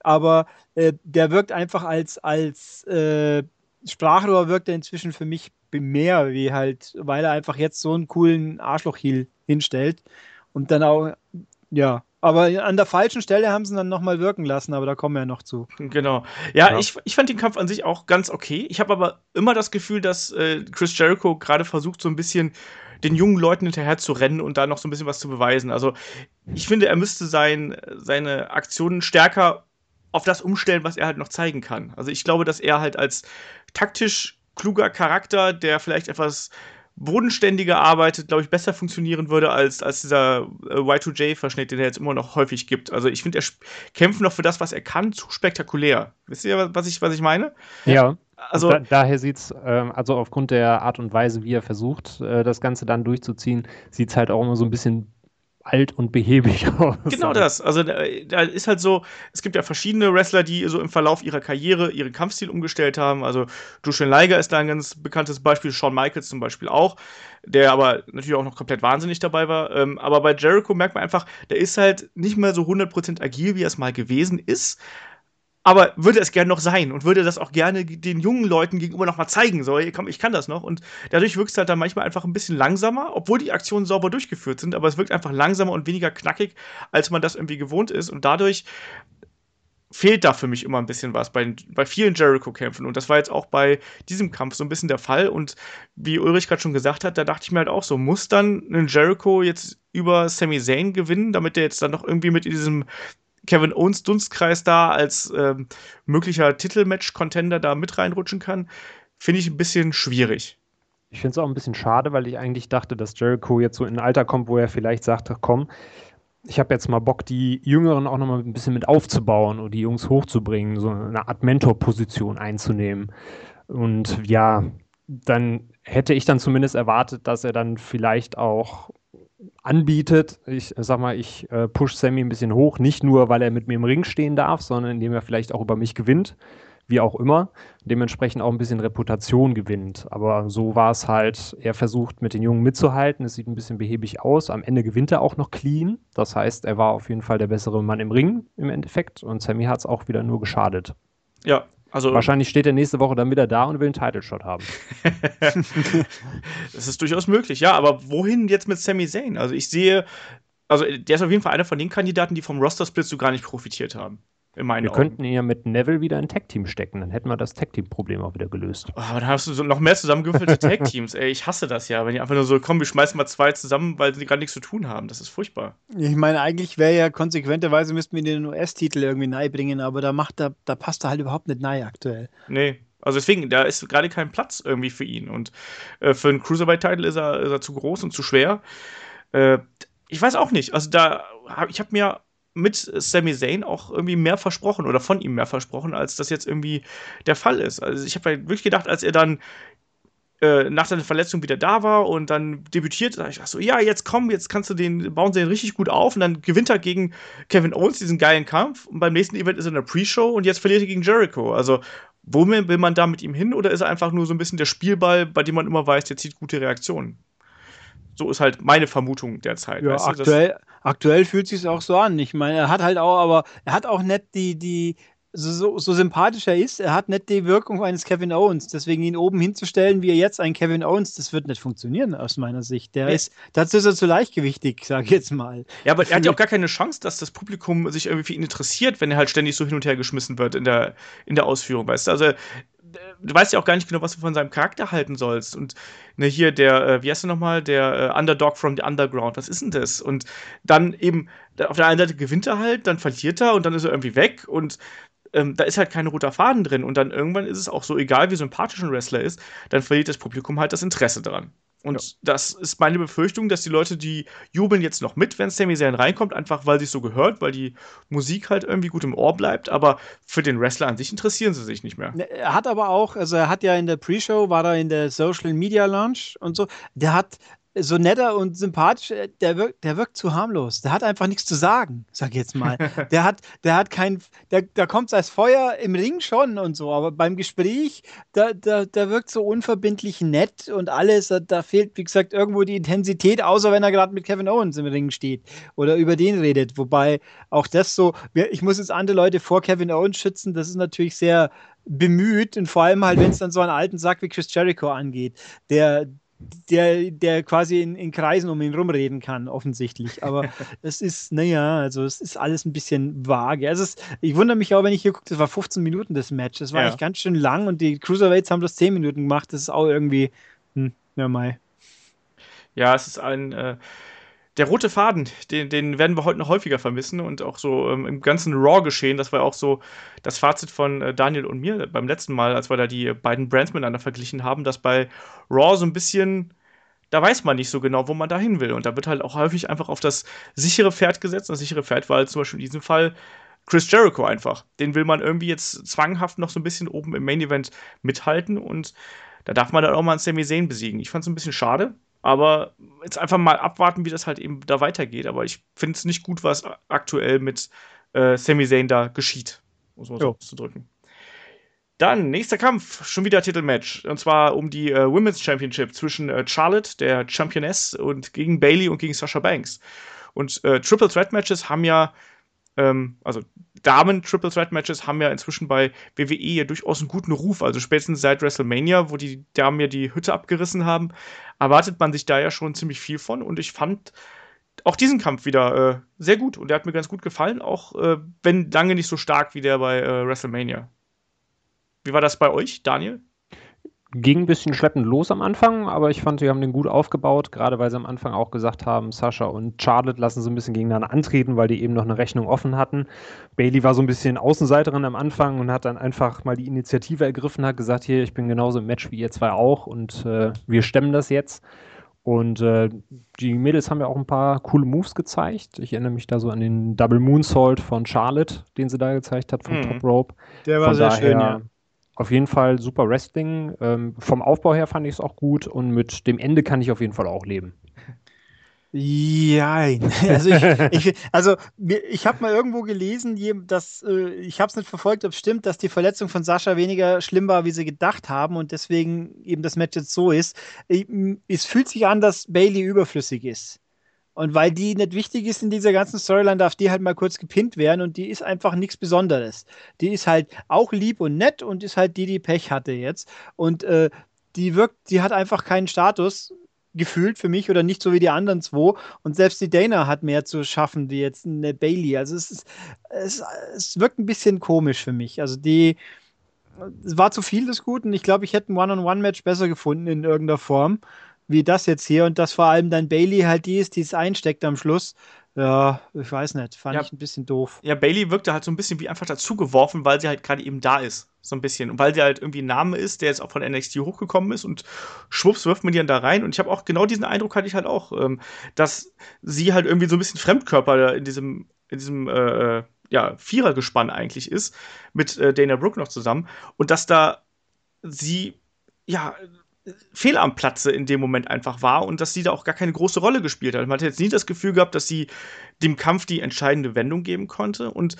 aber äh, der wirkt einfach als, als äh, Sprachrohr wirkt er inzwischen für mich mehr, wie halt, weil er einfach jetzt so einen coolen Arschloch-Heel hinstellt und dann auch, ja, aber an der falschen Stelle haben sie ihn dann nochmal wirken lassen, aber da kommen wir ja noch zu. Genau. Ja, ja. Ich, ich fand den Kampf an sich auch ganz okay. Ich habe aber immer das Gefühl, dass äh, Chris Jericho gerade versucht, so ein bisschen den jungen Leuten hinterher zu rennen und da noch so ein bisschen was zu beweisen. Also ich finde, er müsste sein, seine Aktionen stärker auf das umstellen, was er halt noch zeigen kann. Also ich glaube, dass er halt als taktisch kluger Charakter, der vielleicht etwas bodenständiger arbeitet, glaube ich, besser funktionieren würde als, als dieser Y zwei J-Verschnitt, den er jetzt immer noch häufig gibt. Also ich finde, er kämpft noch für das, was er kann, zu spektakulär. Wisst ihr, was ich, was ich meine? Ja. Also da, daher sieht es, ähm, also aufgrund der Art und Weise, wie er versucht, äh, das Ganze dann durchzuziehen, sieht es halt auch immer so ein bisschen alt und behäbig aus. Genau das. Also da, da ist halt so, es gibt ja verschiedene Wrestler, die so im Verlauf ihrer Karriere ihren Kampfstil umgestellt haben. Also Jushin Liger ist da ein ganz bekanntes Beispiel, Shawn Michaels zum Beispiel auch, der aber natürlich auch noch komplett wahnsinnig dabei war. Ähm, aber bei Jericho merkt man einfach, der ist halt nicht mehr so hundert Prozent agil, wie er es mal gewesen ist. Aber würde es gerne noch sein und würde das auch gerne den jungen Leuten gegenüber noch mal zeigen. So, ich kann das noch. Und dadurch wirkt es halt dann manchmal einfach ein bisschen langsamer, obwohl die Aktionen sauber durchgeführt sind. Aber es wirkt einfach langsamer und weniger knackig, als man das irgendwie gewohnt ist. Und dadurch fehlt da für mich immer ein bisschen was bei, bei vielen Jericho-Kämpfen. Und das war jetzt auch bei diesem Kampf so ein bisschen der Fall. Und wie Ulrich gerade schon gesagt hat, da dachte ich mir halt auch so, muss dann ein Jericho jetzt über Sami Zayn gewinnen, damit der jetzt dann noch irgendwie mit in diesem Kevin Owens Dunstkreis da als ähm, möglicher Titelmatch-Contender da mit reinrutschen kann, finde ich ein bisschen schwierig. Ich finde es auch ein bisschen schade, weil ich eigentlich dachte, dass Jericho jetzt so in ein Alter kommt, wo er vielleicht sagt, komm, ich habe jetzt mal Bock, die Jüngeren auch nochmal ein bisschen mit aufzubauen und die Jungs hochzubringen, so eine Art Mentor-Position einzunehmen. Und ja, dann hätte ich dann zumindest erwartet, dass er dann vielleicht auch anbietet, ich sag mal, ich äh, push Sammy ein bisschen hoch, nicht nur, weil er mit mir im Ring stehen darf, sondern indem er vielleicht auch über mich gewinnt, wie auch immer, dementsprechend auch ein bisschen Reputation gewinnt. Aber so war es halt, er versucht mit den Jungen mitzuhalten, es sieht ein bisschen behäbig aus, am Ende gewinnt er auch noch clean, das heißt, er war auf jeden Fall der bessere Mann im Ring im Endeffekt und Sammy hat es auch wieder nur geschadet. Ja. Also, wahrscheinlich steht er nächste Woche dann wieder da und will einen Title-Shot haben. Das ist durchaus möglich, ja. Aber wohin jetzt mit Sami Zayn? Also ich sehe, also der ist auf jeden Fall einer von den Kandidaten, die vom Roster-Split so gar nicht profitiert haben. In meinen wir Augen. Könnten ihn ja mit Neville wieder in Tag-Team stecken. Dann hätten wir das Tag-Team-Problem auch wieder gelöst. Oh, dann hast du so noch mehr zusammengewürfelte Tag-Teams. Ey, ich hasse das ja, wenn die einfach nur so, komm, wir schmeißen mal zwei zusammen, weil sie gerade nichts zu tun haben. Das ist furchtbar. Ich meine, eigentlich wäre ja konsequenterweise, müssten wir den U S-Titel irgendwie nahe bringen, aber da, macht, da, da passt er halt überhaupt nicht nahe aktuell. Nee, also deswegen, da ist gerade kein Platz irgendwie für ihn. Und äh, für einen Cruiserweight-Titel ist er, ist er zu groß und zu schwer. Äh, ich weiß auch nicht. Also da, hab, ich habe mir mit Sami Zayn auch irgendwie mehr versprochen oder von ihm mehr versprochen, als das jetzt irgendwie der Fall ist. Also ich habe wirklich gedacht, als er dann äh, nach seiner Verletzung wieder da war und dann debütiert, da ich dachte so, ja, jetzt komm, jetzt kannst du den, bauen sie den richtig gut auf und dann gewinnt er gegen Kevin Owens diesen geilen Kampf und beim nächsten Event ist er in der Pre-Show und jetzt verliert er gegen Jericho. Also wo will man da mit ihm hin oder ist er einfach nur so ein bisschen der Spielball, bei dem man immer weiß, der zieht gute Reaktionen? So ist halt meine Vermutung derzeit. Ja, weißt du, aktuell, aktuell fühlt sich es auch so an. Ich meine, er hat halt auch, aber er hat auch nicht die, die so, so, so sympathisch er ist, er hat nicht die Wirkung eines Kevin Owens. Deswegen ihn oben hinzustellen, wie er jetzt ein Kevin Owens, das wird nicht funktionieren aus meiner Sicht. Der nee. ist, dazu ist er zu leichtgewichtig, sage ich jetzt mal. Ja, aber er hat ja auch gar keine Chance, dass das Publikum sich irgendwie für ihn interessiert, wenn er halt ständig so hin und her geschmissen wird in der, in der Ausführung, weißt du? Also du weißt ja auch gar nicht genau, was du von seinem Charakter halten sollst. Und ne, hier der, äh, wie heißt er nochmal, der äh, Underdog from the Underground, was ist denn das? Und dann eben, auf der einen Seite gewinnt er halt, dann verliert er und dann ist er irgendwie weg und ähm, da ist halt kein roter Faden drin. Und dann irgendwann ist es auch so, egal wie sympathisch ein Wrestler ist, dann verliert das Publikum halt das Interesse daran. Und ja, das ist meine Befürchtung, dass die Leute, die jubeln jetzt noch mit, wenn Sami Zayn reinkommt, einfach weil sie es so gehört, weil die Musik halt irgendwie gut im Ohr bleibt, aber für den Wrestler an sich interessieren sie sich nicht mehr. Er hat aber auch, also er hat ja in der Pre-Show, war da in der Social Media Launch und so, der hat so netter und sympathisch, der wirkt, der wirkt zu harmlos. Der hat einfach nichts zu sagen, sag ich jetzt mal. Der hat, der hat kein, der, der kommt als Feuer im Ring schon und so, aber beim Gespräch, da, da, da wirkt so unverbindlich nett und alles, da, da fehlt, wie gesagt, irgendwo die Intensität, außer wenn er gerade mit Kevin Owens im Ring steht oder über den redet. Wobei auch das so, ich muss jetzt andere Leute vor Kevin Owens schützen, das ist natürlich sehr bemüht und vor allem halt, wenn es dann so einen alten Sack wie Chris Jericho angeht, der Der, der quasi in, in Kreisen um ihn rumreden kann, offensichtlich. Aber es ist, naja, also es ist alles ein bisschen vage. Also es, ich wundere mich auch, wenn ich hier gucke, das war fünfzehn Minuten das Match. Das war ja. Eigentlich ganz schön lang und die Cruiserweights haben das zehn Minuten gemacht. Das ist auch irgendwie, hm, ja, mei. Ja, es ist ein, äh, der rote Faden, den, den werden wir heute noch häufiger vermissen und auch so ähm, im ganzen Raw-Geschehen. Das war auch so das Fazit von äh, Daniel und mir beim letzten Mal, als wir da die beiden Brands miteinander verglichen haben, dass bei Raw so ein bisschen, da weiß man nicht so genau, wo man da hin will. Und da wird halt auch häufig einfach auf das sichere Pferd gesetzt. Und das sichere Pferd war halt zum Beispiel in diesem Fall Chris Jericho einfach. Den will man irgendwie jetzt zwanghaft noch so ein bisschen oben im Main-Event mithalten. Und da darf man dann auch mal einen Sami Zayn besiegen. Ich fand es ein bisschen schade. Aber jetzt einfach mal abwarten, wie das halt eben da weitergeht. Aber ich finde es nicht gut, was aktuell mit äh, Sami Zayn da geschieht. Muss man so auszudrücken. Dann, nächster Kampf, schon wieder Titelmatch. Und zwar um die äh, Women's Championship zwischen äh, Charlotte, der Championess, und gegen Bayley und gegen Sasha Banks. Und äh, Triple Threat Matches haben ja, ähm, also Damen Triple Threat Matches haben ja inzwischen bei W W E ja durchaus einen guten Ruf. Also spätestens seit WrestleMania, wo die Damen ja die Hütte abgerissen haben, erwartet man sich da ja schon ziemlich viel von. Und ich fand auch diesen Kampf wieder äh, sehr gut. Und der hat mir ganz gut gefallen, auch äh, wenn lange nicht so stark wie der bei äh, WrestleMania. Wie war das bei euch, Daniel? Ging ein bisschen schleppend los am Anfang, aber ich fand, sie haben den gut aufgebaut, gerade weil sie am Anfang auch gesagt haben, Sasha und Charlotte lassen so ein bisschen gegeneinander antreten, weil die eben noch eine Rechnung offen hatten. Bayley war so ein bisschen Außenseiterin am Anfang und hat dann einfach mal die Initiative ergriffen, hat gesagt, hier, ich bin genauso im Match wie ihr zwei auch und äh, wir stemmen das jetzt. Und äh, die Mädels haben ja auch ein paar coole Moves gezeigt. Ich erinnere mich da so an den Double Moonsault von Charlotte, den sie da gezeigt hat, vom mhm. Top Rope. Der war von sehr schön, ja. Auf jeden Fall super Wrestling. Ähm, vom Aufbau her fand ich es auch gut und mit dem Ende kann ich auf jeden Fall auch leben. Ja, also ich, ich, also ich habe mal irgendwo gelesen, dass ich habe es nicht verfolgt, ob es stimmt, dass die Verletzung von Sasha weniger schlimm war, wie sie gedacht haben und deswegen eben das Match jetzt so ist. Es fühlt sich an, dass Bayley überflüssig ist. Und weil die nicht wichtig ist in dieser ganzen Storyline, darf die halt mal kurz gepinnt werden und die ist einfach nichts Besonderes. Die ist halt auch lieb und nett und ist halt die, die Pech hatte jetzt. Und äh, die wirkt, die hat einfach keinen Status gefühlt für mich oder nicht so wie die anderen zwei. Und selbst die Dana hat mehr zu schaffen, wie jetzt eine Bayley. Also es, ist, es, es wirkt ein bisschen komisch für mich. Also die, es war zu viel des Guten. Ich glaube, ich hätte ein One-on-One-Match besser gefunden in irgendeiner Form. Wie das jetzt hier und dass vor allem dann Bayley halt die ist, die es einsteckt am Schluss. Ja, ich weiß nicht, fand ja, ich ein bisschen doof. Ja, Bayley wirkte halt so ein bisschen wie einfach dazugeworfen, weil sie halt gerade eben da ist, so ein bisschen. Und weil sie halt irgendwie ein Name ist, der jetzt auch von N X T hochgekommen ist und schwupps wirft man die dann da rein. Und ich habe auch genau diesen Eindruck hatte ich halt auch, ähm, dass sie halt irgendwie so ein bisschen Fremdkörper in diesem, in diesem äh, ja, Vierergespann eigentlich ist, mit äh, Dana Brooke noch zusammen. Und dass da sie, ja, fehl am Platze in dem Moment einfach war und dass sie da auch gar keine große Rolle gespielt hat. Man hatte jetzt nie das Gefühl gehabt, dass sie dem Kampf die entscheidende Wendung geben konnte und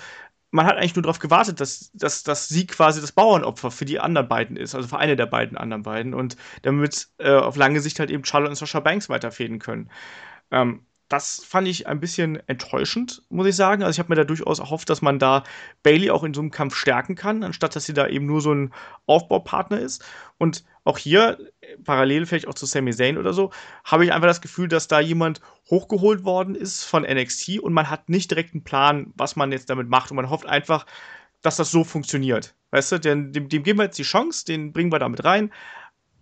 man hat eigentlich nur darauf gewartet, dass, dass, dass sie quasi das Bauernopfer für die anderen beiden ist, also für eine der beiden anderen beiden und damit äh, auf lange Sicht halt eben Charlotte und Sasha Banks weiterfäden können. Ähm, das fand ich ein bisschen enttäuschend, muss ich sagen. Also ich habe mir da durchaus erhofft, dass man da Bayley auch in so einem Kampf stärken kann, anstatt dass sie da eben nur so ein Aufbaupartner ist und auch hier, parallel vielleicht auch zu Sami Zayn oder so, habe ich einfach das Gefühl, dass da jemand hochgeholt worden ist von N X T und man hat nicht direkt einen Plan, was man jetzt damit macht und man hofft einfach, dass das so funktioniert. Weißt du, dem, dem geben wir jetzt die Chance, den bringen wir damit rein,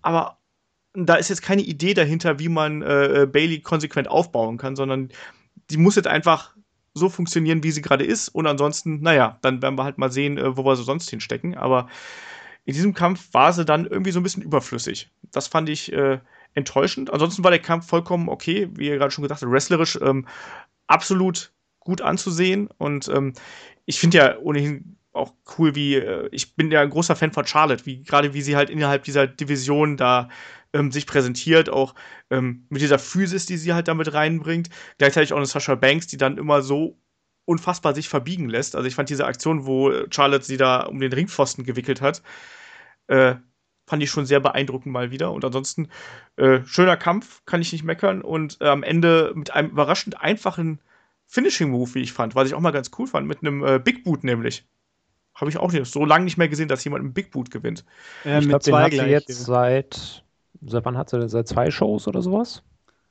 aber da ist jetzt keine Idee dahinter, wie man äh, Bayley konsequent aufbauen kann, sondern die muss jetzt einfach so funktionieren, wie sie gerade ist und ansonsten, naja, dann werden wir halt mal sehen, äh, wo wir so sonst hinstecken, aber in diesem Kampf war sie dann irgendwie so ein bisschen überflüssig. Das fand ich äh, enttäuschend. Ansonsten war der Kampf vollkommen okay, wie ihr gerade schon gesagt habt, wrestlerisch ähm, absolut gut anzusehen. Und ähm, ich finde ja ohnehin auch cool, wie, ich bin ja ein großer Fan von Charlotte, wie gerade wie sie halt innerhalb dieser Division da ähm, sich präsentiert, auch ähm, mit dieser Physis, die sie halt damit reinbringt. Gleichzeitig auch eine Sasha Banks, die dann immer so unfassbar sich verbiegen lässt. Also ich fand diese Aktion, wo Charlotte sie da um den Ringpfosten gewickelt hat, äh, fand ich schon sehr beeindruckend mal wieder. Und ansonsten, äh, schöner Kampf, kann ich nicht meckern. Und äh, am Ende mit einem überraschend einfachen Finishing-Move, wie ich fand, was ich auch mal ganz cool fand, mit einem äh, Big Boot nämlich. Habe ich auch nicht, so lange nicht mehr gesehen, dass jemand einen Big Boot gewinnt. Äh, ich glaube, den hat sie jetzt seit, seit wann hat sie denn? Seit zwei Shows oder sowas?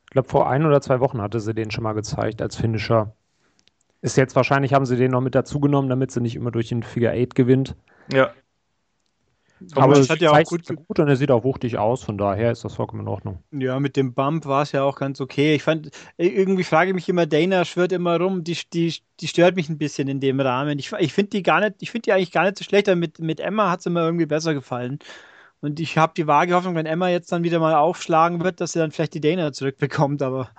Ich glaube, vor ein oder zwei Wochen hatte sie den schon mal gezeigt als Finisher. Ist jetzt wahrscheinlich, haben sie den noch mit dazugenommen, damit sie nicht immer durch den Figure Eight gewinnt. Ja. Aber es hat ja auch gut, gut und er sieht auch wuchtig aus, von daher ist das vollkommen in Ordnung. Ja, mit dem Bump war es ja auch ganz okay. Ich fand, irgendwie frage ich mich immer, Dana schwirrt immer rum, die, die, die stört mich ein bisschen in dem Rahmen. Ich, ich finde die gar nicht, ich finde die eigentlich gar nicht so schlecht, aber mit, mit Emma hat es immer irgendwie besser gefallen. Und ich habe die vage Hoffnung, wenn Emma jetzt dann wieder mal aufschlagen wird, dass sie dann vielleicht die Dana zurückbekommt, aber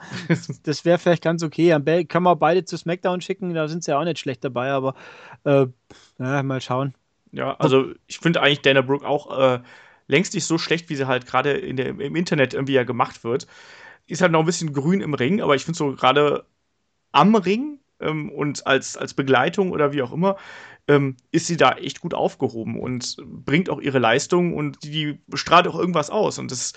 das wäre vielleicht ganz okay. Können wir auch beide zu SmackDown schicken, da sind sie ja auch nicht schlecht dabei, aber äh, na, mal schauen. Ja, also ich finde eigentlich Dana Brooke auch äh, längst nicht so schlecht, wie sie halt gerade in der, im Internet irgendwie ja gemacht wird. Ist halt noch ein bisschen grün im Ring, aber ich finde so gerade am Ring ähm, und als, als Begleitung oder wie auch immer, ähm, ist sie da echt gut aufgehoben und bringt auch ihre Leistung und die, die strahlt auch irgendwas aus. Und das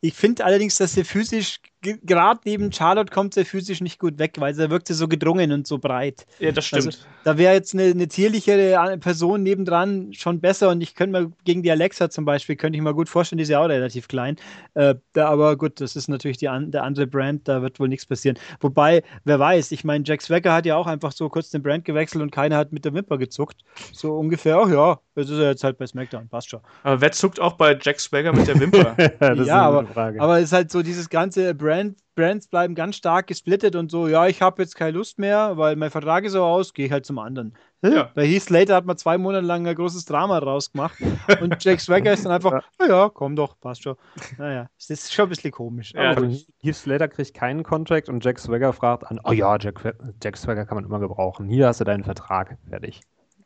ich finde allerdings, dass sie physisch, gerade neben Charlotte kommt sie physisch nicht gut weg, weil sie wirkte so gedrungen und so breit. Ja, das stimmt. Also, da wäre jetzt eine, eine zierlichere Person nebendran schon besser und ich könnte mal gegen die Alexa zum Beispiel, könnte ich mal gut vorstellen, die ist ja auch relativ klein. Äh, da, aber gut, das ist natürlich die an, der andere Brand, da wird wohl nichts passieren. Wobei, wer weiß, ich meine, Jack Swagger hat ja auch einfach so kurz den Brand gewechselt und keiner hat mit der Wimper gezuckt. So ungefähr, ach ja, das ist ja jetzt halt bei SmackDown, passt schon. Aber wer zuckt auch bei Jack Swagger mit der Wimper? Das ja, ist eine aber, Frage. Aber es ist halt so dieses ganze Brand, Brands bleiben ganz stark gesplittet und so, ja, ich habe jetzt keine Lust mehr, weil mein Vertrag ist so aus, gehe ich halt zum anderen. Ja. Bei Heath Slater hat man zwei Monate lang ein großes Drama rausgemacht und Jack Swagger ist dann einfach, na ja, komm doch, passt schon. Naja, das ist schon ein bisschen komisch. Ja. Also Heath Slater kriegt keinen Contract und Jack Swagger fragt an, oh ja, Jack, Jack Swagger kann man immer gebrauchen, hier hast du deinen Vertrag, fertig.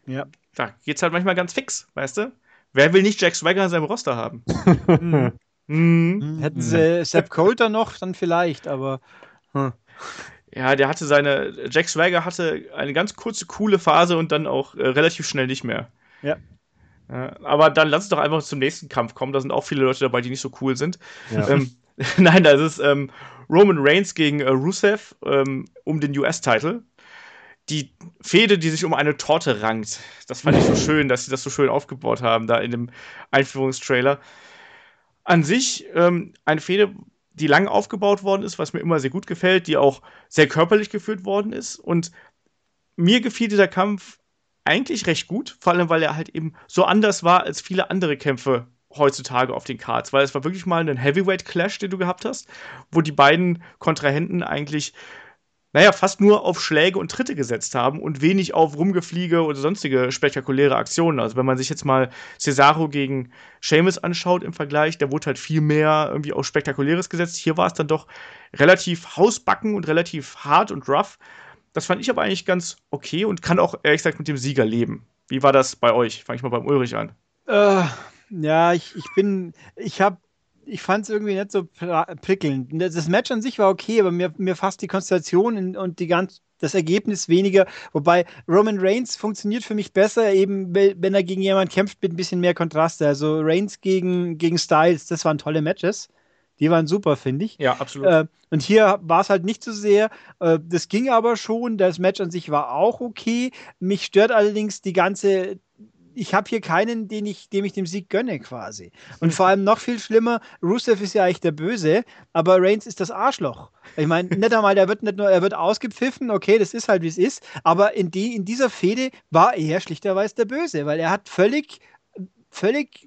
Ja. Da geht's halt manchmal ganz fix, weißt du? Wer will nicht Jack Swagger in seinem Roster haben? hm. Mhm. Hätten sie Sepp Coulter noch, dann vielleicht, aber hm. Ja, der hatte seine, Jack Swagger hatte eine ganz kurze, coole Phase und dann auch äh, relativ schnell nicht mehr. Ja. Äh, aber dann lass uns doch einfach zum nächsten Kampf kommen, da sind auch viele Leute dabei, die nicht so cool sind. Ja. Ähm, Nein, das ist ähm, Roman Reigns gegen äh, Rusev ähm, um den U S-Title. Die Fehde, die sich um eine Torte rankt, das fand ich so schön, dass sie das so schön aufgebaut haben, da in dem Einführungstrailer. An sich ähm, eine Fehde, die lang aufgebaut worden ist, was mir immer sehr gut gefällt, die auch sehr körperlich geführt worden ist. Und mir gefiel dieser Kampf eigentlich recht gut, vor allem, weil er halt eben so anders war als viele andere Kämpfe heutzutage auf den Cards. Weil es war wirklich mal ein Heavyweight-Clash, den du gehabt hast, wo die beiden Kontrahenten eigentlich, naja, fast nur auf Schläge und Tritte gesetzt haben und wenig auf Rumgefliege oder sonstige spektakuläre Aktionen. Also wenn man sich jetzt mal Cesaro gegen Sheamus anschaut im Vergleich, da wurde halt viel mehr irgendwie auf Spektakuläres gesetzt. Hier war es dann doch relativ hausbacken und relativ hart und rough. Das fand ich aber eigentlich ganz okay und kann auch, ehrlich gesagt, mit dem Sieger leben. Wie war das bei euch? Fange ich mal beim Ulrich an. Äh, ja, ich, ich bin, ich habe Ich fand es irgendwie nicht so prickelnd. Das Match an sich war okay, aber mir, mir fasst die Konstellation und die ganz, das Ergebnis weniger. Wobei Roman Reigns funktioniert für mich besser, eben wenn er gegen jemanden kämpft mit ein bisschen mehr Kontraste. Also Reigns gegen, gegen Styles, das waren tolle Matches. Die waren super, finde ich. Ja, absolut. Äh, und hier war es halt nicht so sehr. Äh, das ging aber schon. Das Match an sich war auch okay. Mich stört allerdings die ganze... Ich habe hier keinen, den ich, dem ich den Sieg gönne quasi. Und vor allem noch viel schlimmer, Rusev ist ja eigentlich der Böse, aber Reigns ist das Arschloch. Ich meine, nicht einmal, der wird nicht nur, er wird ausgepfiffen, okay, das ist halt, wie es ist, aber in, die, in dieser Fehde war er schlichterweise der Böse, weil er hat völlig, völlig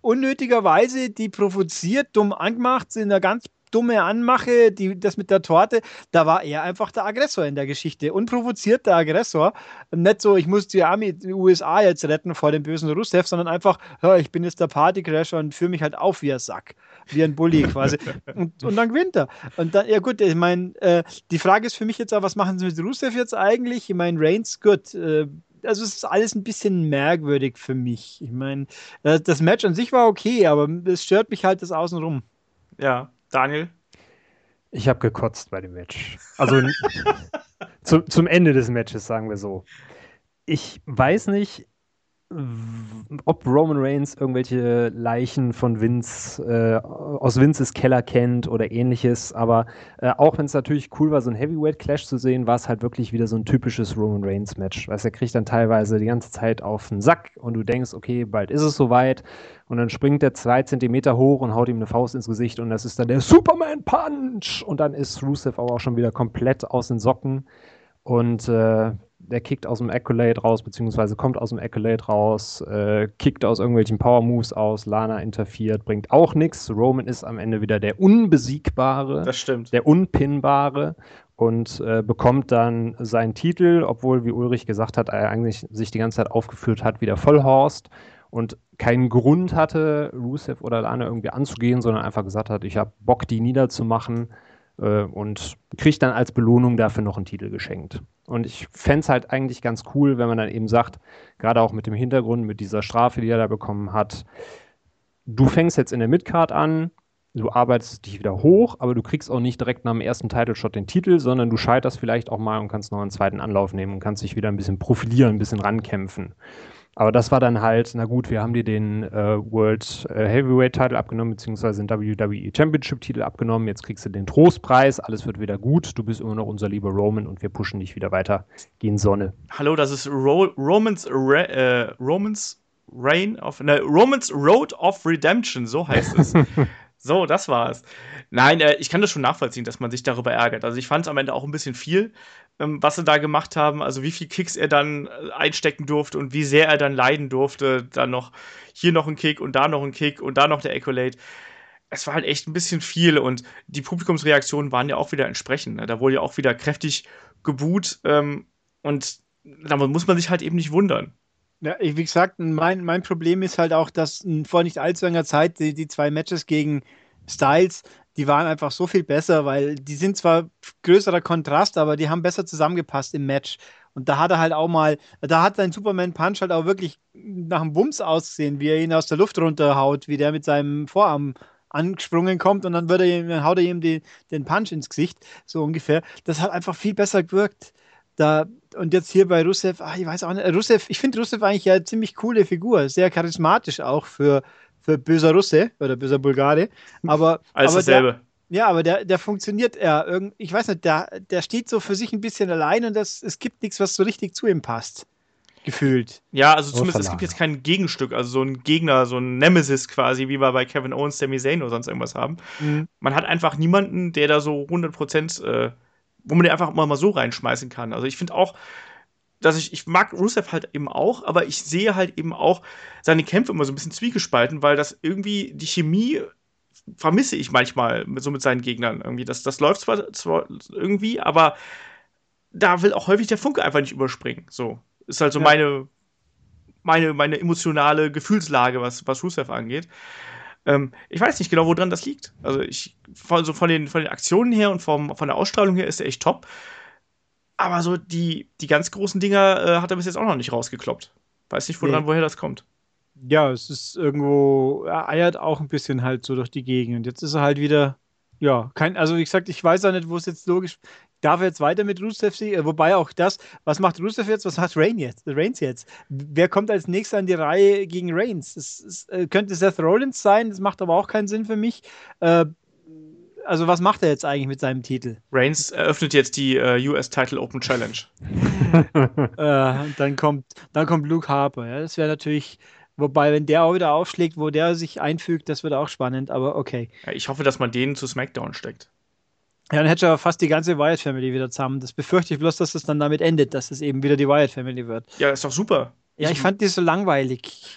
unnötigerweise die provoziert, dumm angemacht, in einer ganz dumme Anmache, die, das mit der Torte, da war er einfach der Aggressor in der Geschichte. Unprovoziert der Aggressor. Nicht so, ich muss die Armee, die U S A jetzt retten vor dem bösen Rusev, sondern einfach, ich bin jetzt der Partycrasher und führe mich halt auf wie ein Sack. Wie ein Bulli quasi. und, und dann gewinnt er. Und dann, ja gut, ich meine, äh, die Frage ist für mich jetzt auch, was machen sie mit Rusev jetzt eigentlich? Ich meine, Reigns, gut, äh, also es ist alles ein bisschen merkwürdig für mich. Ich meine, das Match an sich war okay, aber es stört mich halt das Außenrum. Ja, Daniel? Ich habe gekotzt bei dem Match. Also zu, zum Ende des Matches, sagen wir so. Ich weiß nicht, ob Roman Reigns irgendwelche Leichen von Vince, äh, aus Vinces Keller kennt oder ähnliches, aber äh, auch wenn es natürlich cool war, so ein Heavyweight-Clash zu sehen, war es halt wirklich wieder so ein typisches Roman Reigns-Match. Also er kriegt dann teilweise die ganze Zeit auf den Sack und du denkst, okay, bald ist es soweit, und dann springt er zwei Zentimeter hoch und haut ihm eine Faust ins Gesicht und das ist dann der Superman-Punch und dann ist Rusev aber auch schon wieder komplett aus den Socken und äh, der kickt aus dem Accolade raus, beziehungsweise kommt aus dem Accolade raus, äh, kickt aus irgendwelchen Power-Moves aus, Lana interferiert, bringt auch nichts. Roman ist am Ende wieder der Unbesiegbare, das stimmt, der Unpinnbare und äh, bekommt dann seinen Titel, obwohl, wie Ulrich gesagt hat, er eigentlich sich die ganze Zeit aufgeführt hat wie der Vollhorst und keinen Grund hatte, Rusev oder Lana irgendwie anzugehen, sondern einfach gesagt hat, ich habe Bock, die niederzumachen. Und kriegt dann als Belohnung dafür noch einen Titel geschenkt. Und ich fände es halt eigentlich ganz cool, wenn man dann eben sagt, gerade auch mit dem Hintergrund, mit dieser Strafe, die er da bekommen hat, du fängst jetzt in der Midcard an, du arbeitest dich wieder hoch, aber du kriegst auch nicht direkt nach dem ersten Title-Shot den Titel, sondern du scheiterst vielleicht auch mal und kannst noch einen zweiten Anlauf nehmen und kannst dich wieder ein bisschen profilieren, ein bisschen rankämpfen. Aber das war dann halt, na gut, wir haben dir den äh, World äh, Heavyweight-Titel abgenommen, beziehungsweise den W W E Championship-Titel abgenommen, jetzt kriegst du den Trostpreis, alles wird wieder gut, du bist immer noch unser lieber Roman und wir pushen dich wieder weiter gegen Sonne. Hallo, das ist Ro- Romans, Re- äh, Romans, Reign of, ne, Romans Road of Redemption, so heißt es. So, das war's. Nein, äh, ich kann das schon nachvollziehen, dass man sich darüber ärgert. Also ich fand es am Ende auch ein bisschen viel, ähm, was sie da gemacht haben. Also wie viel Kicks er dann äh, einstecken durfte und wie sehr er dann leiden durfte. Dann noch hier noch ein Kick und da noch ein Kick und da noch der Accolade. Es war halt echt ein bisschen viel und die Publikumsreaktionen waren ja auch wieder entsprechend. Ne? Da wurde ja auch wieder kräftig gebuht ähm, und da muss man sich halt eben nicht wundern. Ja, wie gesagt, mein, mein Problem ist halt auch, dass vor nicht allzu langer Zeit die, die zwei Matches gegen Styles, die waren einfach so viel besser, weil die sind zwar größerer Kontrast, aber die haben besser zusammengepasst im Match. Und da hat er halt auch mal, da hat sein Superman-Punch halt auch wirklich nach einem Wumms aussehen, wie er ihn aus der Luft runterhaut, wie der mit seinem Vorarm angesprungen kommt und dann, wird er, dann haut er ihm die, den Punch ins Gesicht, so ungefähr. Das hat einfach viel besser gewirkt. Da, und jetzt hier bei Rusev, ach, ich weiß auch nicht, Rusev, ich finde Rusev eigentlich ja eine ziemlich coole Figur, sehr charismatisch auch für, für böser Russe oder böser Bulgare, aber alles aber dasselbe. Der, ja, aber der, der funktioniert ja, irgend, ich weiß nicht, der, der steht so für sich ein bisschen allein und das, es gibt nichts, was so richtig zu ihm passt, gefühlt. Ja, also zumindest, es gibt jetzt kein Gegenstück, also so ein Gegner, so ein Nemesis quasi, wie wir bei Kevin Owens, Sami Zayn oder sonst irgendwas haben. Mhm. Man hat einfach niemanden, der da so hundert Prozent äh, wo man den einfach mal so reinschmeißen kann. Also ich finde auch, dass ich, ich mag Rusev halt eben auch, aber ich sehe halt eben auch seine Kämpfe immer so ein bisschen zwiegespalten, weil das irgendwie, die Chemie vermisse ich manchmal mit, so mit seinen Gegnern irgendwie. Das, das läuft zwar, zwar irgendwie, aber da will auch häufig der Funke einfach nicht überspringen. So, ist halt so ja. meine, meine, meine emotionale Gefühlslage, was, was Rusev angeht. Ich weiß nicht genau, woran das liegt. Also ich, von, so von, den, von den Aktionen her und vom, von der Ausstrahlung her ist er echt top. Aber so die, die ganz großen Dinger äh, hat er bis jetzt auch noch nicht rausgekloppt. Weiß nicht, woran, nee. woher das kommt. Ja, es ist irgendwo, er eiert auch ein bisschen halt so durch die Gegend. Und jetzt ist er halt wieder, ja, kein, also wie gesagt, ich weiß ja nicht, wo es jetzt logisch, darf er jetzt weiter mit Rusev sehen? Wobei auch das, was macht Rusev jetzt, was macht Reigns jetzt? Reigns jetzt? Wer kommt als nächster an die Reihe gegen Reigns? Es, es, äh, könnte Seth Rollins sein, das macht aber auch keinen Sinn für mich. Äh, also was macht er jetzt eigentlich mit seinem Titel? Reigns eröffnet jetzt die äh, U S Title Open Challenge. äh, und dann kommt, dann kommt Luke Harper. Ja? Das wäre natürlich, wobei, wenn der auch wieder aufschlägt, wo der sich einfügt, das wird auch spannend, aber okay. Ja, ich hoffe, dass man den zu SmackDown steckt. Ja, dann hätte ich aber fast die ganze Wyatt Family wieder zusammen. Das befürchte ich bloß, dass das dann damit endet, dass es eben wieder die Wyatt Family wird. Ja, ist doch super. Ja, ich fand die so langweilig.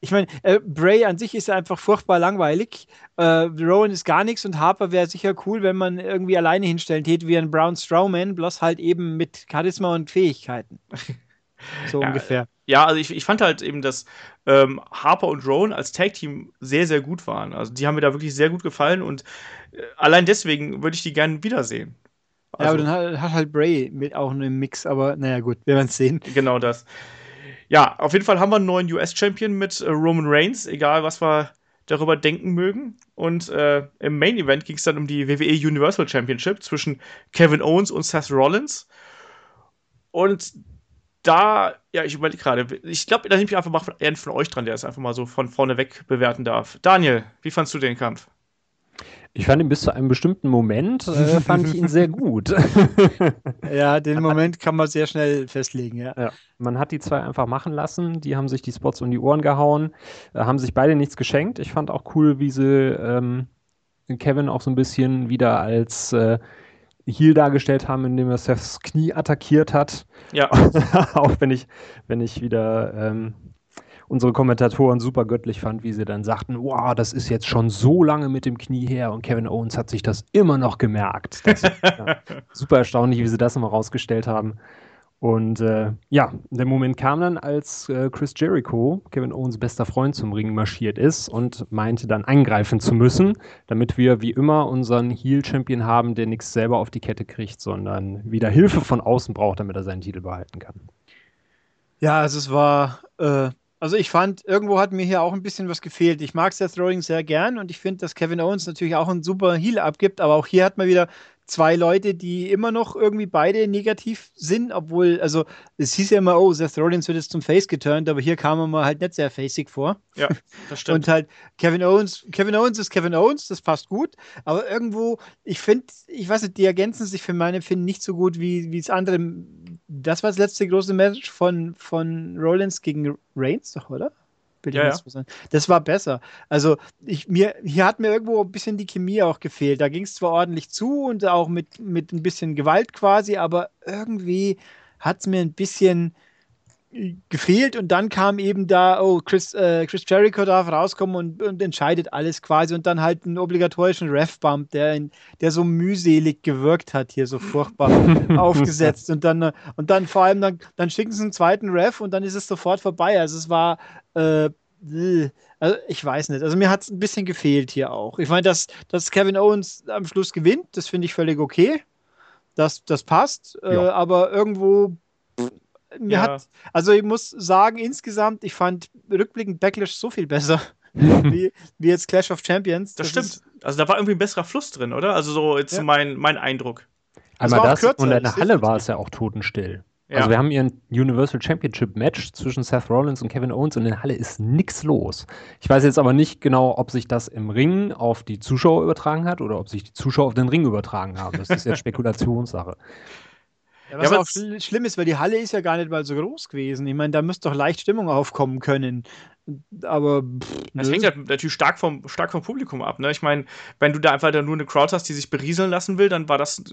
Ich meine, äh, Bray an sich ist ja einfach furchtbar langweilig. Äh, Rowan ist gar nichts und Harper wäre sicher cool, wenn man irgendwie alleine hinstellen täte wie ein Braun Strowman, bloß halt eben mit Charisma und Fähigkeiten. So ja, ungefähr. Ja, also ich, ich fand halt eben, dass ähm, Harper und Rowan als Tag-Team sehr, sehr gut waren. Also die haben mir da wirklich sehr gut gefallen und äh, allein deswegen würde ich die gerne wiedersehen. Also, ja, aber dann hat, hat halt Bray mit auch einen Mix, aber naja, gut, wir werden es sehen. Genau das. Ja, auf jeden Fall haben wir einen neuen U S-Champion mit äh, Roman Reigns, egal was wir darüber denken mögen. Und äh, im Main-Event ging es dann um die W W E Universal Championship zwischen Kevin Owens und Seth Rollins. Und da, ja, ich überlege gerade, ich glaube, da nehme ich einfach mal einen von euch dran, der es einfach mal so von vorne weg bewerten darf. Daniel, wie fandst du den Kampf? Ich fand ihn bis zu einem bestimmten Moment, äh, fand ich ihn sehr gut. Ja, den Moment kann man sehr schnell festlegen, ja. ja. Man hat die zwei einfach machen lassen, die haben sich die Spots um die Ohren gehauen, äh, haben sich beide nichts geschenkt. Ich fand auch cool, wie sie ähm, Kevin auch so ein bisschen wieder als äh, Heel dargestellt haben, indem er Seths Knie attackiert hat. Ja. Auch wenn ich, wenn ich wieder... Ähm, unsere Kommentatoren super göttlich fand, wie sie dann sagten, wow, das ist jetzt schon so lange mit dem Knie her und Kevin Owens hat sich das immer noch gemerkt. Das ist, ja, super erstaunlich, wie sie das nochmal rausgestellt haben. Und äh, ja, der Moment kam dann, als äh, Chris Jericho, Kevin Owens bester Freund, zum Ring marschiert ist und meinte dann eingreifen zu müssen, damit wir wie immer unseren Heel-Champion haben, der nichts selber auf die Kette kriegt, sondern wieder Hilfe von außen braucht, damit er seinen Titel behalten kann. Ja, also es war... Äh Also ich fand, irgendwo hat mir hier auch ein bisschen was gefehlt. Ich mag Seth Rollins sehr gern und ich finde, dass Kevin Owens natürlich auch einen super Heel abgibt, aber auch hier hat man wieder zwei Leute, die immer noch irgendwie beide negativ sind, obwohl, also es hieß ja immer, oh, Seth Rollins wird jetzt zum Face geturnt, aber hier kam er mal halt nicht sehr faceig vor. Ja, das stimmt. Und halt Kevin Owens, Kevin Owens ist Kevin Owens, das passt gut, aber irgendwo, ich finde, ich weiß nicht, die ergänzen sich für mein Empfinden nicht so gut, wie wie es andere. Das war das letzte große Match von, von Rollins gegen Reigns, doch, oder? Bitte ja, ja. Das war besser. Also ich, mir, hier hat mir irgendwo ein bisschen die Chemie auch gefehlt. Da ging es zwar ordentlich zu und auch mit, mit ein bisschen Gewalt quasi, aber irgendwie hat es mir ein bisschen gefehlt und dann kam eben da, oh, Chris, äh, Chris Jericho darf rauskommen und, und entscheidet alles quasi und dann halt einen obligatorischen Ref-Bump, der, der so mühselig gewirkt hat, hier so furchtbar aufgesetzt und dann und dann vor allem, dann, dann schicken sie einen zweiten Ref und dann ist es sofort vorbei. Also es war äh, also ich weiß nicht, also mir hat es ein bisschen gefehlt hier auch. Ich meine, dass, dass Kevin Owens am Schluss gewinnt, das finde ich völlig okay. Das, das passt, äh, aber irgendwo Mir ja. hat, also ich muss sagen, insgesamt, ich fand rückblickend Backlash so viel besser, wie, wie jetzt Clash of Champions. Das, das stimmt. Also da war irgendwie ein besserer Fluss drin, oder? Also so jetzt ja. mein, mein Eindruck. Einmal das, das und in der Halle war es ja auch totenstill. Ja. Also wir haben hier ein Universal Championship Match zwischen Seth Rollins und Kevin Owens und in der Halle ist nichts los. Ich weiß jetzt aber nicht genau, ob sich das im Ring auf die Zuschauer übertragen hat oder ob sich die Zuschauer auf den Ring übertragen haben. Das ist jetzt Spekulationssache. Ja, was ja, auch schl- schlimm ist, weil die Halle ist ja gar nicht mal so groß gewesen. Ich meine, da müsste doch leicht Stimmung aufkommen können. Aber pff, das hängt halt natürlich stark vom, stark vom Publikum ab. Ne? Ich meine, wenn du da einfach dann nur eine Crowd hast, die sich berieseln lassen will, dann war das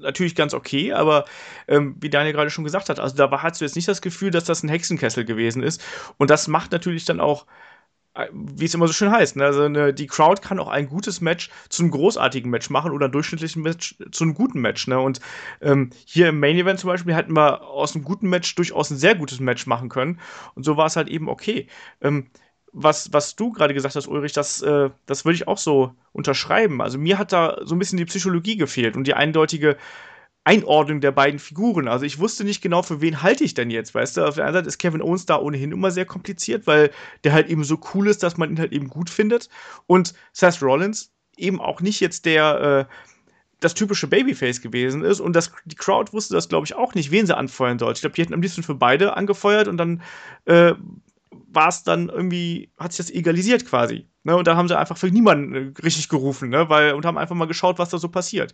natürlich ganz okay. Aber ähm, wie Daniel gerade schon gesagt hat, also da war, hast du jetzt nicht das Gefühl, dass das ein Hexenkessel gewesen ist. Und das macht natürlich dann auch, wie es immer so schön heißt, ne? Also eine, die Crowd kann auch ein gutes Match zu einem großartigen Match machen oder ein durchschnittlichen Match zu einem guten Match. Ne? Und ähm, hier im Main Event zum Beispiel hätten wir aus einem guten Match durchaus ein sehr gutes Match machen können. Und so war es halt eben okay. Ähm, was, was du gerade gesagt hast, Ulrich, das, äh, das würde ich auch so unterschreiben. Also mir hat da so ein bisschen die Psychologie gefehlt und die eindeutige Einordnung der beiden Figuren. Also ich wusste nicht genau, für wen halte ich denn jetzt, weißt du? Auf der einen Seite ist Kevin Owens da ohnehin immer sehr kompliziert, weil der halt eben so cool ist, dass man ihn halt eben gut findet. Und Seth Rollins eben auch nicht jetzt der, äh, das typische Babyface gewesen ist. Und das, die Crowd wusste das, glaube ich, auch nicht, wen sie anfeuern sollte. Ich glaube, die hätten am liebsten für beide angefeuert und dann äh, war es dann irgendwie, hat sich das egalisiert quasi. Ne? Und da haben sie einfach für niemanden richtig gerufen, ne? Weil, und haben einfach mal geschaut, was da so passiert.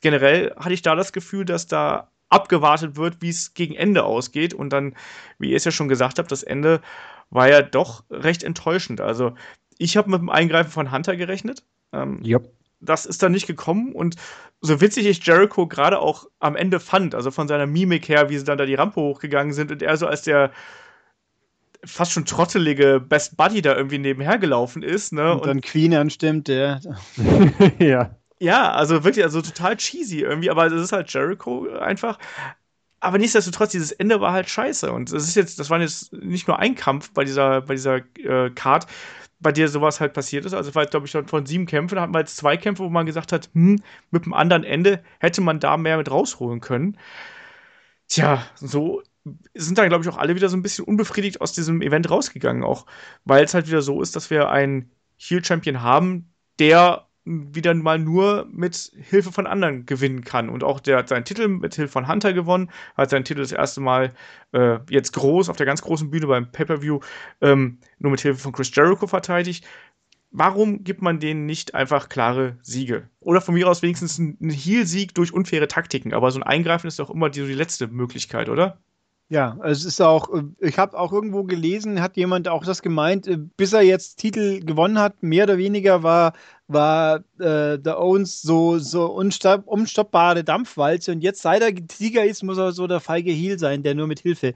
Generell hatte ich da das Gefühl, dass da abgewartet wird, wie es gegen Ende ausgeht. Und dann, wie ihr es ja schon gesagt habt, das Ende war ja doch recht enttäuschend. Also ich habe mit dem Eingreifen von Hunter gerechnet. Ähm, yep. Das ist dann nicht gekommen. Und so witzig ich Jericho gerade auch am Ende fand, also von seiner Mimik her, wie sie dann da die Rampe hochgegangen sind und er so als der fast schon trottelige Best Buddy da irgendwie nebenher gelaufen ist, ne? Und, und dann Queen anstimmt, ja. ja. Ja, also wirklich, also total cheesy irgendwie, aber es ist halt Jericho einfach. Aber nichtsdestotrotz, dieses Ende war halt scheiße. Und das ist jetzt, das war jetzt nicht nur ein Kampf bei dieser, bei dieser äh, Card. bei der sowas halt passiert ist. Also, weil, glaube ich, von sieben Kämpfen hatten wir jetzt zwei Kämpfe, wo man gesagt hat, hm, mit dem anderen Ende hätte man da mehr mit rausholen können. Tja, so sind dann, glaube ich, auch alle wieder so ein bisschen unbefriedigt aus diesem Event rausgegangen, auch weil es halt wieder so ist, dass wir einen Heel-Champion haben, der wieder mal nur mit Hilfe von anderen gewinnen kann. Und auch der hat seinen Titel mit Hilfe von Hunter gewonnen, hat seinen Titel das erste Mal äh, jetzt groß, auf der ganz großen Bühne beim Pay-Per-View, ähm, nur mit Hilfe von Chris Jericho verteidigt. Warum gibt man denen nicht einfach klare Siege? Oder von mir aus wenigstens einen Heel-Sieg durch unfaire Taktiken. Aber so ein Eingreifen ist doch immer die, die letzte Möglichkeit, oder? Ja, es ist auch, ich habe auch irgendwo gelesen, hat jemand auch das gemeint, bis er jetzt Titel gewonnen hat, mehr oder weniger war, war äh, der Owens so, so unstopp, unstoppbare Dampfwalze, und jetzt, seit er Tiger ist, muss er so der feige Heel sein, der nur mit Hilfe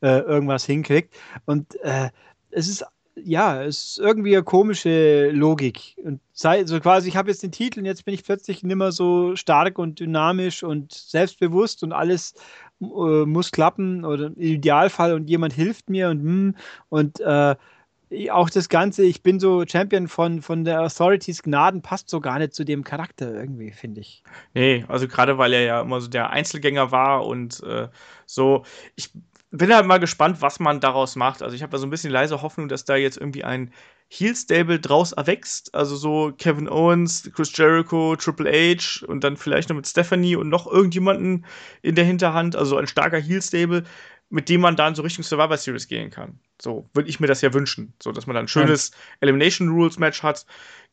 äh, irgendwas hinkriegt. Und äh, es ist, ja, es ist irgendwie eine komische Logik. Und sei, so quasi, ich habe jetzt den Titel und jetzt bin ich plötzlich nicht mehr so stark und dynamisch und selbstbewusst und alles muss klappen, oder im Idealfall, und jemand hilft mir, und und äh, auch das Ganze, ich bin so Champion von, von der Authorities Gnaden, passt so gar nicht zu dem Charakter irgendwie, finde ich. Nee, also gerade weil er ja immer so der Einzelgänger war und äh, so, ich bin halt mal gespannt, was man daraus macht. Also ich habe da so ein bisschen leise Hoffnung, dass da jetzt irgendwie ein Heel-Stable draus erwächst, also so Kevin Owens, Chris Jericho, Triple H und dann vielleicht noch mit Stephanie und noch irgendjemanden in der Hinterhand, also ein starker Heel-Stable, mit dem man dann so Richtung Survivor Series gehen kann. So würde ich mir das ja wünschen, so dass man dann ein schönes Elimination Rules Match hat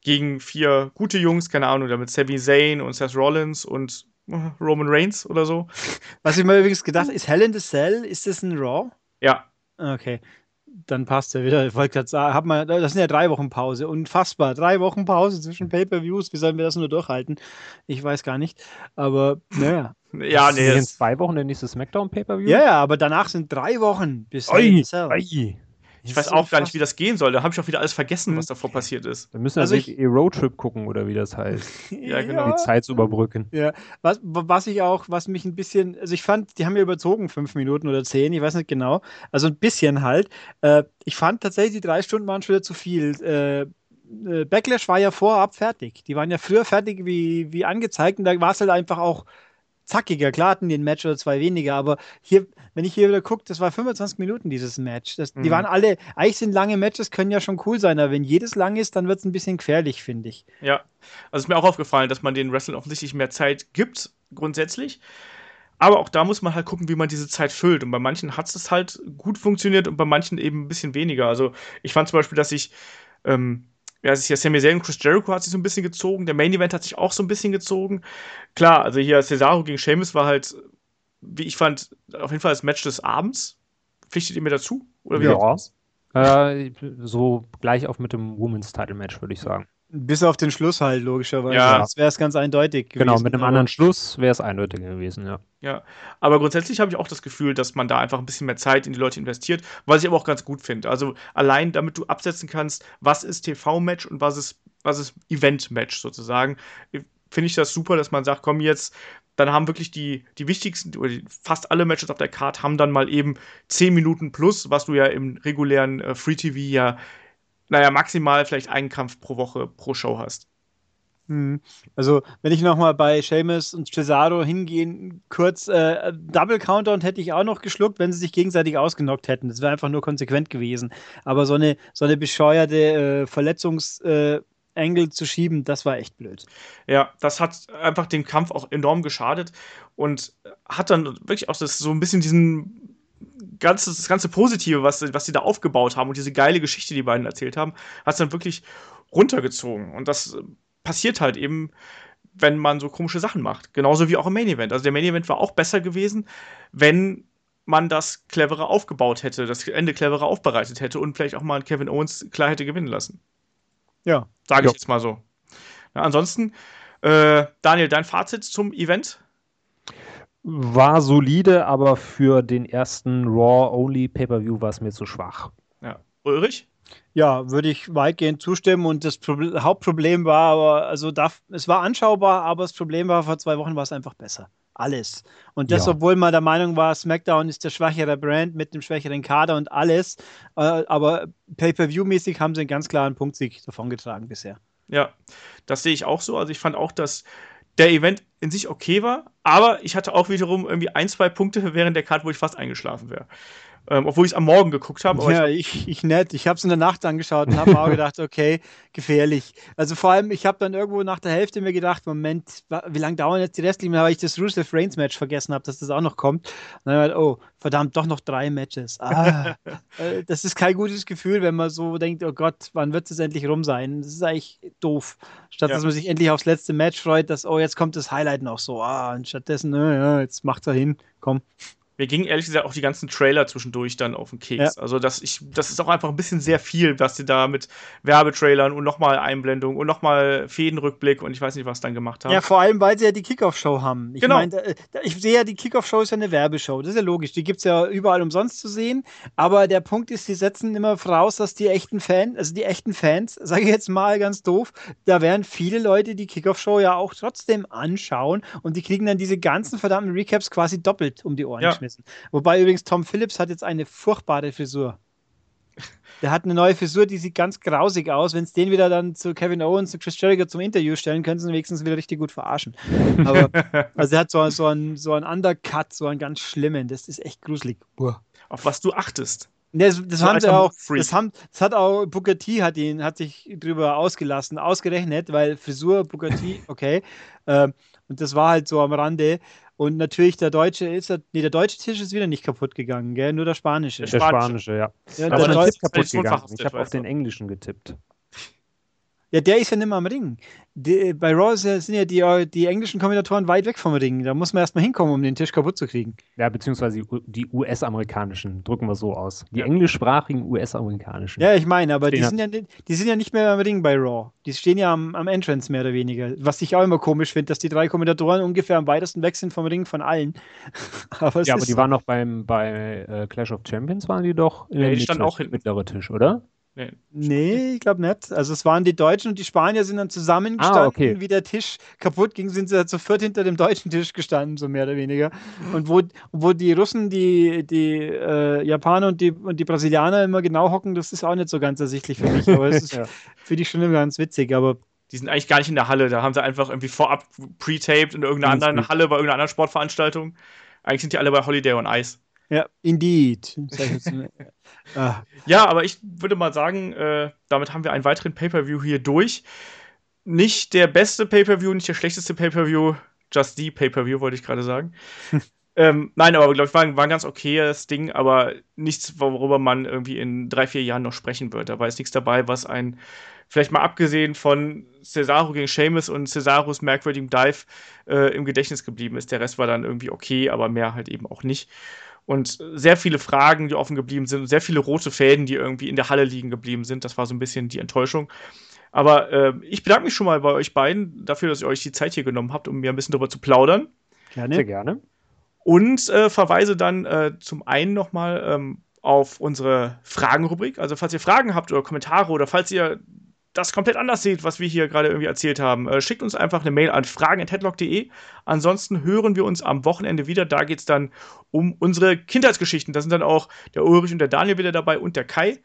gegen vier gute Jungs, keine Ahnung, damit Sami Zayn und Seth Rollins und Roman Reigns oder so. Was ich mir übrigens gedacht habe, ist Hell in the Cell, ist das ein Raw? Ja. Okay. Dann passt ja wieder. Ich wollte gerade sagen, hab mal, das sind ja drei Wochen Pause. Unfassbar. Drei Wochen Pause zwischen Pay-Per-Views. Wie sollen wir das nur durchhalten? Ich weiß gar nicht. Aber naja. Ja, nee. In zwei Wochen der nächste Smackdown-Pay-Per-View? Ja, yeah, aber danach sind drei Wochen bis oi, oi. Ich weiß auch gar nicht, wie das gehen soll. Da habe ich auch wieder alles vergessen, was davor passiert ist. Dann müssen wir also also eh Roadtrip gucken, oder wie das heißt. Ja, genau. Die Zeit zu überbrücken. Ja. Was, was ich auch, was mich ein bisschen, also ich fand, die haben ja überzogen, fünf Minuten oder zehn, ich weiß nicht genau. Also ein bisschen halt. Äh, ich fand tatsächlich, die drei Stunden waren schon wieder zu viel. Äh, Backlash war ja vorab fertig. Die waren ja früher fertig wie, wie angezeigt, und da war es halt einfach auch zackiger. Klar hatten die ein Match oder zwei weniger, aber hier, wenn ich hier wieder gucke, das war fünfundzwanzig Minuten, dieses Match. Das, mhm. Die waren alle, eigentlich sind lange Matches, können ja schon cool sein, aber wenn jedes lang ist, dann wird es ein bisschen gefährlich, finde ich. Ja, also ist mir auch aufgefallen, dass man den Wrestlern offensichtlich mehr Zeit gibt, grundsätzlich. Aber auch da muss man halt gucken, wie man diese Zeit füllt. Und bei manchen hat es halt gut funktioniert und bei manchen eben ein bisschen weniger. Also ich fand zum Beispiel, dass ich ähm, ja, es ist ja Sami Zayn und Chris Jericho hat sich so ein bisschen gezogen. Der Main Event hat sich auch so ein bisschen gezogen. Klar, also hier Cesaro gegen Sheamus war halt, wie ich fand, auf jeden Fall das Match des Abends. Pflichtet ihr mir dazu? Oder wie ja, äh, so gleich auf mit dem Women's Title Match, würde ich sagen. Bis auf den Schluss halt, logischerweise. Ja. Das wäre es ganz eindeutig gewesen. Genau, mit einem anderen Schluss wäre es eindeutig gewesen, ja. Ja, aber grundsätzlich habe ich auch das Gefühl, dass man da einfach ein bisschen mehr Zeit in die Leute investiert, was ich aber auch ganz gut finde. Also allein, damit du absetzen kannst, was ist T V-Match und was ist, was ist Event-Match sozusagen, finde ich das super, dass man sagt, komm jetzt, dann haben wirklich die, die wichtigsten, oder die, fast alle Matches auf der Card haben dann mal eben zehn Minuten plus, was du ja im regulären äh, Free-T V ja naja, maximal vielleicht einen Kampf pro Woche, pro Show hast. Hm. Also, wenn ich nochmal bei Sheamus und Cesaro hingehen, kurz äh, Double Countdown hätte ich auch noch geschluckt, wenn sie sich gegenseitig ausgenockt hätten. Das wäre einfach nur konsequent gewesen. Aber so eine, so eine bescheuerte äh, Verletzungs- äh, Angle zu schieben, das war echt blöd. Ja, das hat einfach dem Kampf auch enorm geschadet und hat dann wirklich auch das, so ein bisschen diesen ganze, das ganze Positive, was, was sie da aufgebaut haben und diese geile Geschichte, die beiden erzählt haben, hat es dann wirklich runtergezogen. Und das passiert halt eben, wenn man so komische Sachen macht. Genauso wie auch im Main Event. Also der Main Event war auch besser gewesen, wenn man das cleverer aufgebaut hätte, das Ende cleverer aufbereitet hätte und vielleicht auch mal Kevin Owens klar hätte gewinnen lassen. Ja. Sage ich jo. jetzt mal so. Na, ansonsten, äh, Daniel, dein Fazit zum Event? War solide, aber für den ersten Raw-Only-Pay-Per-View war es mir zu schwach. Ja. Ulrich? Ja, würde ich weitgehend zustimmen, und das Probl- Hauptproblem war, aber also darf, es war anschaubar, aber das Problem war, vor zwei Wochen war es einfach besser. alles. Und das, ja. obwohl man der Meinung war, SmackDown ist der schwächere Brand mit einem schwächeren Kader und alles. Aber Pay-Per-View-mäßig haben sie einen ganz klaren Punktsieg davongetragen bisher. Ja, das sehe ich auch so. Also ich fand auch, dass der Event in sich okay war, aber ich hatte auch wiederum irgendwie ein, zwei Punkte während der Karte, wo ich fast eingeschlafen wäre. Ähm, obwohl ich es am Morgen geguckt habe. Ja, ich, ich nett. Ich habe es in der Nacht angeschaut und habe auch gedacht, okay, gefährlich. Also vor allem, ich habe dann irgendwo nach der Hälfte mir gedacht, Moment, wie lange dauern jetzt die restlichen? Weil ich das Rusev Reigns Match vergessen habe, dass das auch noch kommt. Und dann habe ich gedacht, oh, verdammt, doch noch drei Matches. Ah, äh, das ist kein gutes Gefühl, wenn man so denkt, oh Gott, wann wird es endlich rum sein? Das ist eigentlich doof. Statt, ja. dass man sich endlich aufs letzte Match freut, dass, oh, jetzt kommt das Highlight noch so. Ah, und stattdessen, ja, jetzt macht er hin, komm. Mir gingen ehrlich gesagt auch die ganzen Trailer zwischendurch dann auf den Keks. Ja. Also das, ich, das ist auch einfach ein bisschen sehr viel, was sie da mit Werbetrailern und nochmal Einblendung und nochmal Fädenrückblick und ich weiß nicht, was dann gemacht haben. Ja, vor allem, weil sie ja die Kickoff-Show haben. Ich genau. meine, ich sehe ja, die Kickoff-Show ist ja eine Werbeshow. Das ist ja logisch. Die gibt es ja überall umsonst zu sehen. Aber der Punkt ist, sie setzen immer voraus, dass die echten Fans, also die echten Fans, sage ich jetzt mal ganz doof, da werden viele Leute die Kickoff-Show ja auch trotzdem anschauen und die kriegen dann diese ganzen verdammten Recaps quasi doppelt um die Ohren. Ja. Wobei übrigens Tom Phillips hat jetzt eine furchtbare Frisur. Der hat eine neue Frisur, die sieht ganz grausig aus. Wenn es den wieder dann zu Kevin Owens und Chris Jericho zum Interview stellen, können sie ihn wenigstens wieder richtig gut verarschen. Aber also er hat so, so, einen, so einen Undercut, so einen ganz schlimmen. Das ist echt gruselig. Boah. Auf was du achtest. Das, das, so haben sie auch, das, haben, das hat auch Booker T hat, ihn, hat sich drüber ausgelassen, ausgerechnet, weil Frisur, Booker T, okay. ähm, und das war halt so am Rande. Und natürlich der deutsche ist, nee, der deutsche Tisch ist wieder nicht kaputt gegangen, gell? Nur der spanische. Der spanische, ja. ja der aber der ist kaputt gegangen. Ich habe auf den englischen getippt. Ja, der ist ja nicht mehr am Ring. Die, bei Raw sind ja die, die englischen Kommentatoren weit weg vom Ring. Da muss man erstmal hinkommen, um den Tisch kaputt zu kriegen. Ja, beziehungsweise die U S-amerikanischen, drücken wir so aus. Die englischsprachigen U S-amerikanischen. Ja, ich meine, aber die sind, ja, die sind ja nicht mehr am Ring bei Raw. Die stehen ja am, am Entrance mehr oder weniger. Was ich auch immer komisch finde, dass die drei Kommentatoren ungefähr am weitesten weg sind vom Ring von allen. aber ja, aber die so. waren noch beim, bei äh, Clash of Champions, waren die doch ja, im mittleren Tisch, oder? Nee, nee, ich glaube nicht. Also es waren die Deutschen und die Spanier sind dann zusammengestanden, ah, okay. wie der Tisch kaputt ging, sind sie halt zu viert hinter dem deutschen Tisch gestanden, so mehr oder weniger. Und wo, wo die Russen, die, die äh, Japaner und die, und die Brasilianer immer genau hocken, das ist auch nicht so ganz ersichtlich für mich, aber es ist ja. für die schon immer ganz witzig, aber die sind eigentlich gar nicht in der Halle, da haben sie einfach irgendwie vorab pre-taped in irgendeiner anderen gut. Halle bei irgendeiner anderen Sportveranstaltung. Eigentlich sind die alle bei Holiday on Ice. Ja, indeed. ah. Ja, aber ich würde mal sagen, äh, damit haben wir einen weiteren Pay-Per-View hier durch. Nicht der beste Pay-Per-View, nicht der schlechteste Pay-Per-View, just the Pay-Per-View, wollte ich gerade sagen. ähm, nein, aber glaube ich, war, war ein ganz okayes Ding, aber nichts, worüber man irgendwie in drei, vier Jahren noch sprechen wird. Da war jetzt nichts dabei, was ein, vielleicht mal abgesehen von Cesaro gegen Sheamus und Cesaros merkwürdigem Dive äh, im Gedächtnis geblieben ist. Der Rest war dann irgendwie okay, aber mehr halt eben auch nicht. Und sehr viele Fragen, die offen geblieben sind, und sehr viele rote Fäden, die irgendwie in der Halle liegen geblieben sind. Das war so ein bisschen die Enttäuschung. Aber äh, ich bedanke mich schon mal bei euch beiden dafür, dass ihr euch die Zeit hier genommen habt, um mir ein bisschen drüber zu plaudern. Gerne. Sehr gerne. Und äh, verweise dann äh, zum einen nochmal ähm, auf unsere Fragenrubrik. Also falls ihr Fragen habt oder Kommentare oder falls ihr das komplett anders seht, was wir hier gerade irgendwie erzählt haben, äh, schickt uns einfach eine Mail an fragen at headlock punkt de. Ansonsten hören wir uns am Wochenende wieder. Da geht es dann um unsere Kindheitsgeschichten. Da sind dann auch der Ulrich und der Daniel wieder dabei und der Kai.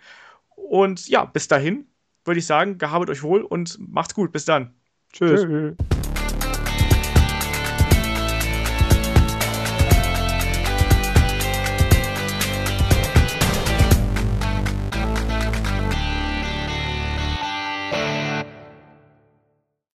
Und ja, bis dahin würde ich sagen, gehabet euch wohl und macht's gut. Bis dann. Tschüss. Tschüss.